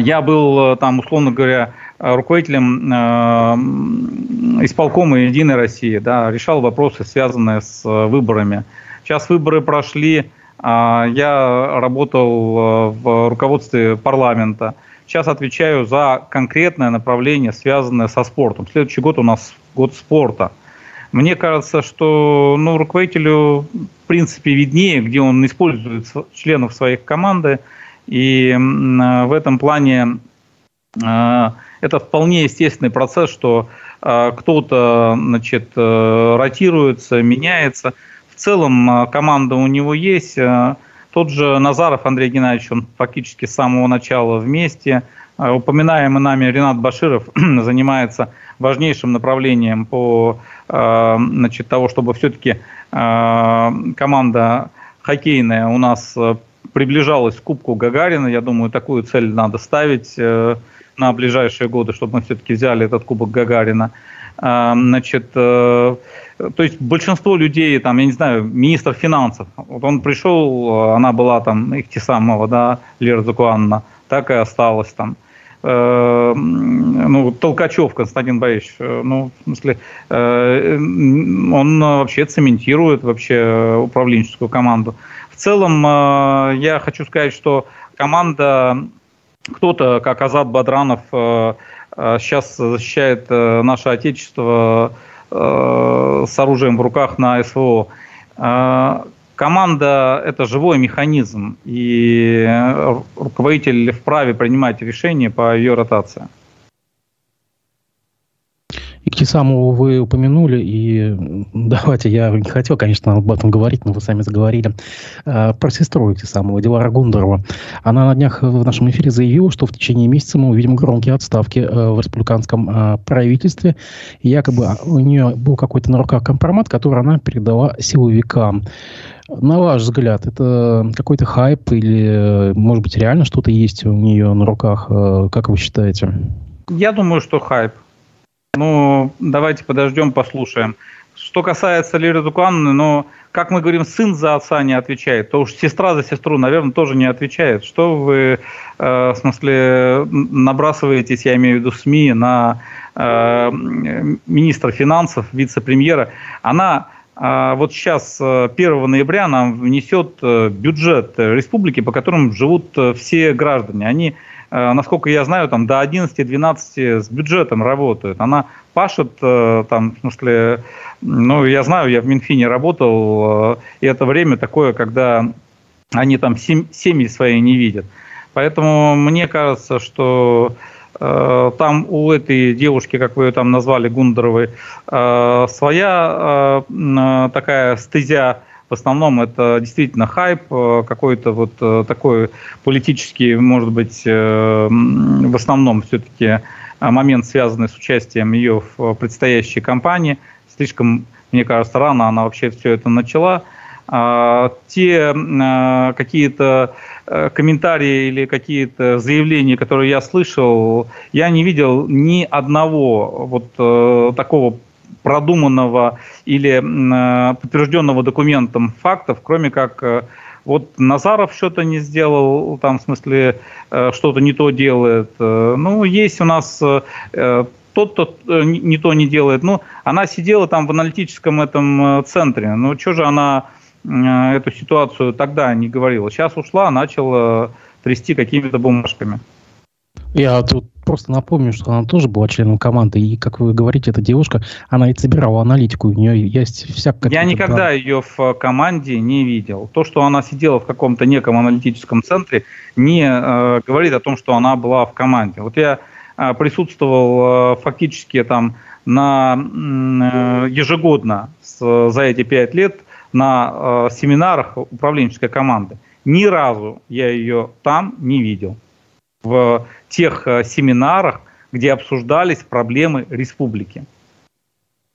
я был там, условно говоря, руководителем э, исполкома «Единой России», да, решал вопросы, связанные с выборами. Сейчас выборы прошли, э, я работал в руководстве парламента. Сейчас отвечаю за конкретное направление, связанное со спортом. Следующий год у нас год спорта. Мне кажется, что, ну, руководителю, в принципе, виднее, где он использует членов своей команды И в этом плане это вполне естественный процесс, что кто-то, значит, ротируется, меняется. В целом команда у него есть. Тот же Назаров Андрей Геннадьевич, он фактически с самого начала вместе. Упоминаемый нами Ренат Баширов занимается важнейшим направлением по, значит, того, чтобы все-таки команда хоккейная у нас приближалась к Кубку Гагарина. Я думаю, такую цель надо ставить на ближайшие годы, чтобы мы все-таки взяли этот Кубок Гагарина. Значит, то есть большинство людей, там, я не знаю, министр финансов, вот он пришел, она была там Ихтисамова, да, Лера Закуанна, так и осталась там. Ну, Толкачев Константин Борисович, ну, в смысле, он вообще цементирует вообще управленческую команду. В целом, я хочу сказать, что команда, кто-то, как Азат Бадранов, сейчас защищает наше Отечество с оружием в руках на СВО. Команда – это живой механизм, и руководитель вправе принимать решения по ее ротации. Иктисамову вы упомянули, и давайте, я не хотел, конечно, об этом говорить, но вы сами заговорили, э, про сестру Иктисамова, Дилара Гундарова. Она на днях в нашем эфире заявила, что в течение месяца мы увидим громкие отставки э, в республиканском э, правительстве. И якобы у нее был какой-то на руках компромат, который она передала силовикам. На ваш взгляд, это какой-то хайп или, может быть, реально что-то есть у нее на руках? Э, как вы считаете? Я думаю, что хайп. Ну, давайте подождем, послушаем. Что касается Леры Дуканны, ну, как мы говорим, сын за отца не отвечает, то уж сестра за сестру, наверное, тоже не отвечает. Что вы, э, в смысле, набрасываетесь, я имею в виду СМИ, на э, министра финансов, вице-премьера? Она э, вот сейчас, первого ноября, нам внесет бюджет республики, по которому живут все граждане. Они... Насколько я знаю, там до одиннадцати-двенадцати с бюджетом работают. Она пашет, там, в смысле, ну, я знаю, я в Минфине работал, и это время такое, когда они там семьи свои не видят. Поэтому мне кажется, что э, там у этой девушки, как вы ее там назвали, Гундаровой, э, своя э, такая стезя. В основном это действительно хайп, какой-то вот такой политический, может быть, в основном все-таки момент, связанный с участием ее в предстоящей кампании. Слишком, мне кажется, рано она вообще все это начала. Те какие-то комментарии или какие-то заявления, которые я слышал, я не видел ни одного вот такого продуманного или э, подтвержденного документом фактов, кроме как э, вот Назаров что-то не сделал, там, в смысле, э, что-то не то делает. Э, ну, есть у нас э, тот-то э, не то не делает. Ну, она сидела там в аналитическом этом э, центре. Ну, что же она э, эту ситуацию тогда не говорила? Сейчас ушла, начала трясти какими-то бумажками. Я тут просто напомню, что она тоже была членом команды, и, как вы говорите, эта девушка, она и собирала аналитику, у нее есть всякая... Я никогда данные. Ее в команде не видел. То, что она сидела в каком-то неком аналитическом центре, не э, говорит о том, что она была в команде. Вот я э, присутствовал э, фактически там на, э, ежегодно с, за эти пять лет на э, семинарах управленческой команды. Ни разу я ее там не видел. В тех семинарах, где обсуждались проблемы республики.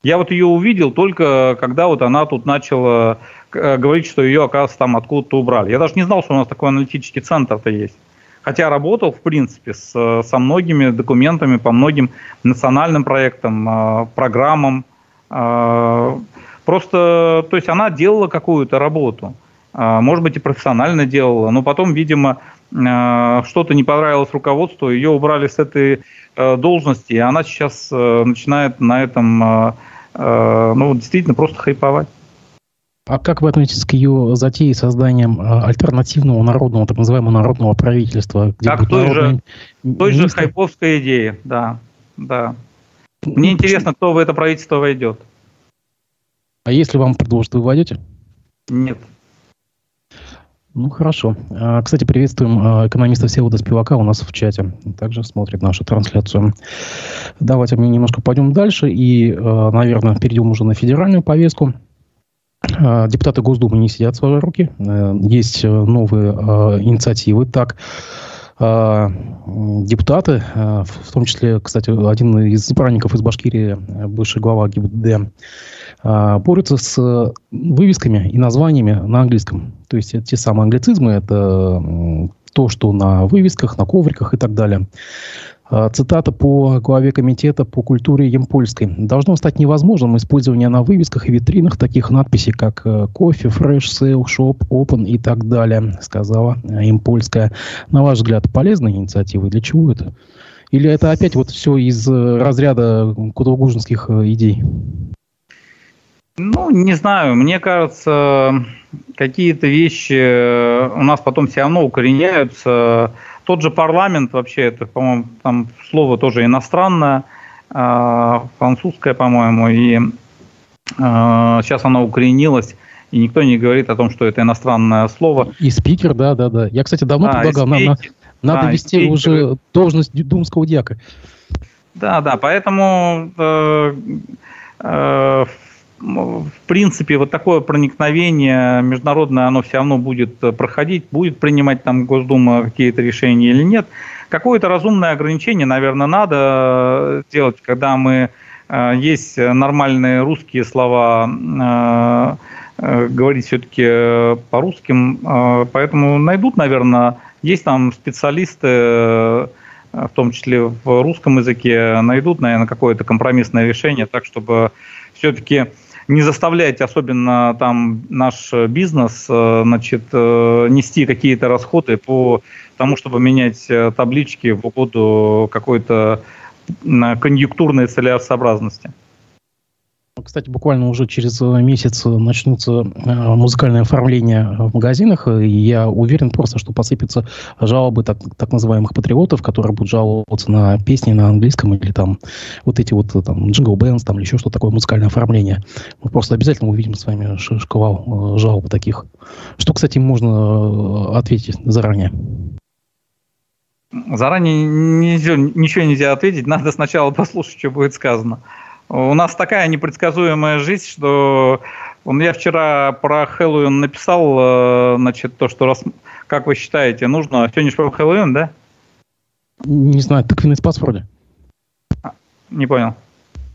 Я вот ее увидел только, когда вот она тут начала говорить, что ее, оказывается, там откуда-то убрали. Я даже не знал, что у нас такой аналитический центр-то есть. Хотя работал, в принципе, с, со многими документами, по многим национальным проектам, программам. Просто, то есть она делала какую-то работу. Может быть, и профессионально делала, но потом, видимо, что-то не понравилось руководству, ее убрали с этой должности, и она сейчас начинает на этом, ну, действительно просто хайповать. А как вы относитесь к ее затее созданием альтернативного народного, так называемого народного правительства? Как той же, той же хайповской идеи, да, да. Мне интересно, кто в это правительство войдет. А если вам предложат, вы войдете? Нет. Ну, хорошо. Кстати, приветствуем экономиста Всеволода Спивака у нас в чате. Также смотрит нашу трансляцию. Давайте мы немножко пойдем дальше и, наверное, перейдем уже на федеральную повестку. Депутаты Госдумы не сидят сложа руки. Есть новые инициативы. Так, депутаты, в том числе, кстати, один из избранников из Башкирии, бывший глава ГИБДД, борются с вывесками и названиями на английском. То есть, те самые англицизмы, это то, что на вывесках, на ковриках и так далее. Цитата по главе комитета по культуре Емпольской. «Должно стать невозможным использование на вывесках и витринах таких надписей, как кофе, фреш, сейл, шоп, опен и так далее», сказала Емпольская. На ваш взгляд, полезная инициатива? Для чего это? Или это опять вот все из разряда кутлугужинских идей? Ну, не знаю. Мне кажется, какие-то вещи у нас потом все равно укореняются. Тот же парламент, вообще, это, по-моему, там слово тоже иностранное, французское, по-моему, и сейчас оно укоренилось, и никто не говорит о том, что это иностранное слово. И спикер, да, да, да. Я, кстати, давно а, предлагал, надо, надо а, вести уже должность думского дьяка. Да, да, поэтому э, э, в принципе вот такое проникновение международное, оно все равно будет проходить, будет принимать там Госдума какие-то решения или нет. Какое-то разумное ограничение, наверное, надо делать, когда мы есть нормальные русские слова, говорить все-таки по-русски, поэтому найдут, наверное, есть там специалисты, в том числе в русском языке, найдут, наверное, какое-то компромиссное решение, так чтобы все-таки не заставлять, особенно там наш бизнес, значит, нести какие-то расходы по тому, чтобы менять таблички в угоду какой-то конъюнктурной целесообразности. Кстати, буквально уже через месяц начнутся музыкальные оформления в магазинах, и я уверен просто, что посыпятся жалобы так, так называемых патриотов, которые будут жаловаться на песни на английском или там вот эти вот там джингл бэнс, там или еще что-то такое музыкальное оформление. Мы просто обязательно увидим с вами шквал жалоб таких. Что, кстати, можно ответить заранее? Заранее ничего нельзя ответить, надо сначала послушать, что будет сказано. У нас такая непредсказуемая жизнь, что я вчера про Хэллоуин написал, значит, то, что, раз, как вы считаете, нужно... Сегодня же про Хэллоуин, да? Не знаю, тыквенный спас вроде. А, не понял.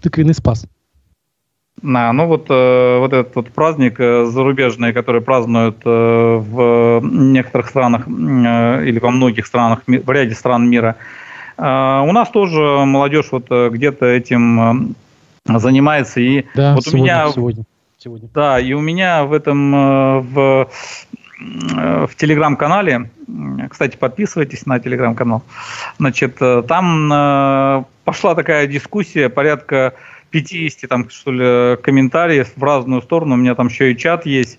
Тыквенный спас. Да, ну вот, вот этот вот праздник зарубежный, который празднуют в некоторых странах или во многих странах, в ряде стран мира. У нас тоже молодежь вот где-то этим... занимается. И да, вот сегодня, у меня, сегодня, сегодня. Да, и у меня в этом в, в телеграм-канале, кстати, подписывайтесь на телеграм-канал, значит, там пошла такая дискуссия, порядка пятьдесят там, что ли, комментариев в разную сторону. У меня там еще и чат есть,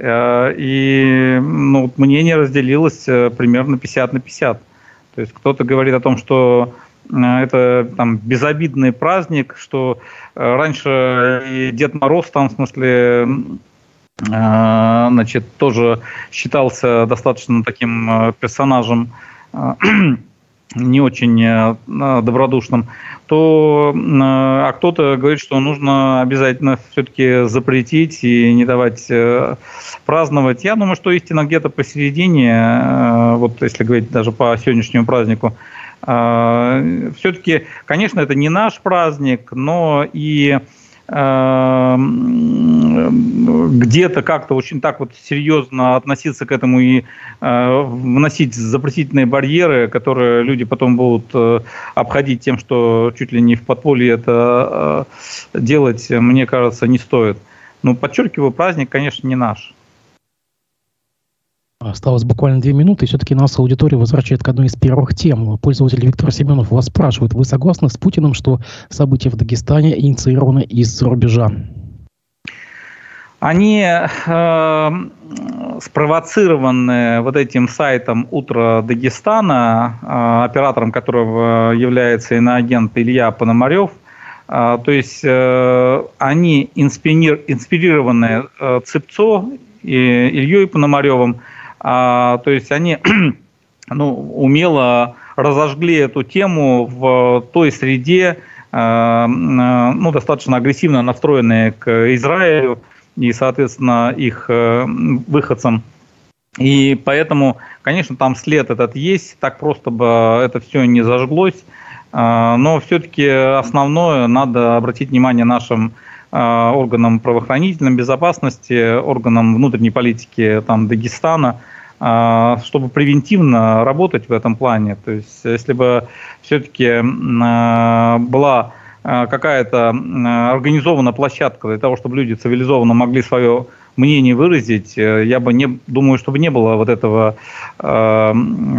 и ну, мнение разделилось примерно пятьдесят на пятьдесят. То есть кто-то говорит о том, что это там безобидный праздник, что раньше Дед Мороз там, в смысле, э, значит, тоже считался достаточно таким персонажем э, не очень э, добродушным, то, э, а кто-то говорит, что нужно обязательно все-таки запретить и не давать э, праздновать. Я думаю, что истина где-то посередине, э, вот если говорить даже по сегодняшнему празднику. Все-таки, конечно, это не наш праздник, но и э, где-то как-то очень так вот серьезно относиться к этому и э, вносить запретительные барьеры, которые люди потом будут э, обходить тем, что чуть ли не в подполье это э, делать, мне кажется, не стоит. Но, подчеркиваю, праздник, конечно, не наш. Осталось буквально две минуты, и все-таки нас аудитория возвращает к одной из первых тем. Пользователь Виктор Семенов вас спрашивает, вы согласны с Путиным, что события в Дагестане инициированы из-за рубежа? Они э, спровоцированы вот этим сайтом «Утро Дагестана», э, оператором которого является иноагент Илья Пономарев. Э, то есть э, они инспирированы э, ЦИПЦО и Ильей Пономаревым. А, то есть они ну, умело разожгли эту тему в той среде, а, ну, достаточно агрессивно настроенные к Израилю и, соответственно, их а, выходцам. И поэтому, конечно, там след этот есть, так просто бы это все не зажглось. Но все-таки основное надо обратить внимание нашим органам правоохранительной безопасности, органам внутренней политики там, Дагестана, чтобы превентивно работать в этом плане. То есть, если бы все-таки была какая-то организованная площадка для того, чтобы люди цивилизованно могли свое мнение выразить, я бы не думаю, чтобы не было вот этого э,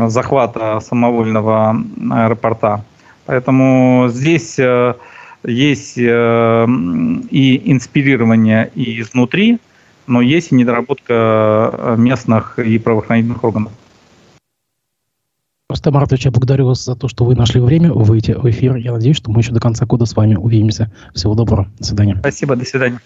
захвата самовольного аэропорта. Поэтому здесь э, есть э, и инспирирование и изнутри, но есть и недоработка местных и правоохранительных органов. Рустам Маратович, я благодарю вас за то, что вы нашли время выйти в эфир. Я надеюсь, что мы еще до конца года с вами увидимся. Всего доброго. До свидания. Спасибо. До свидания.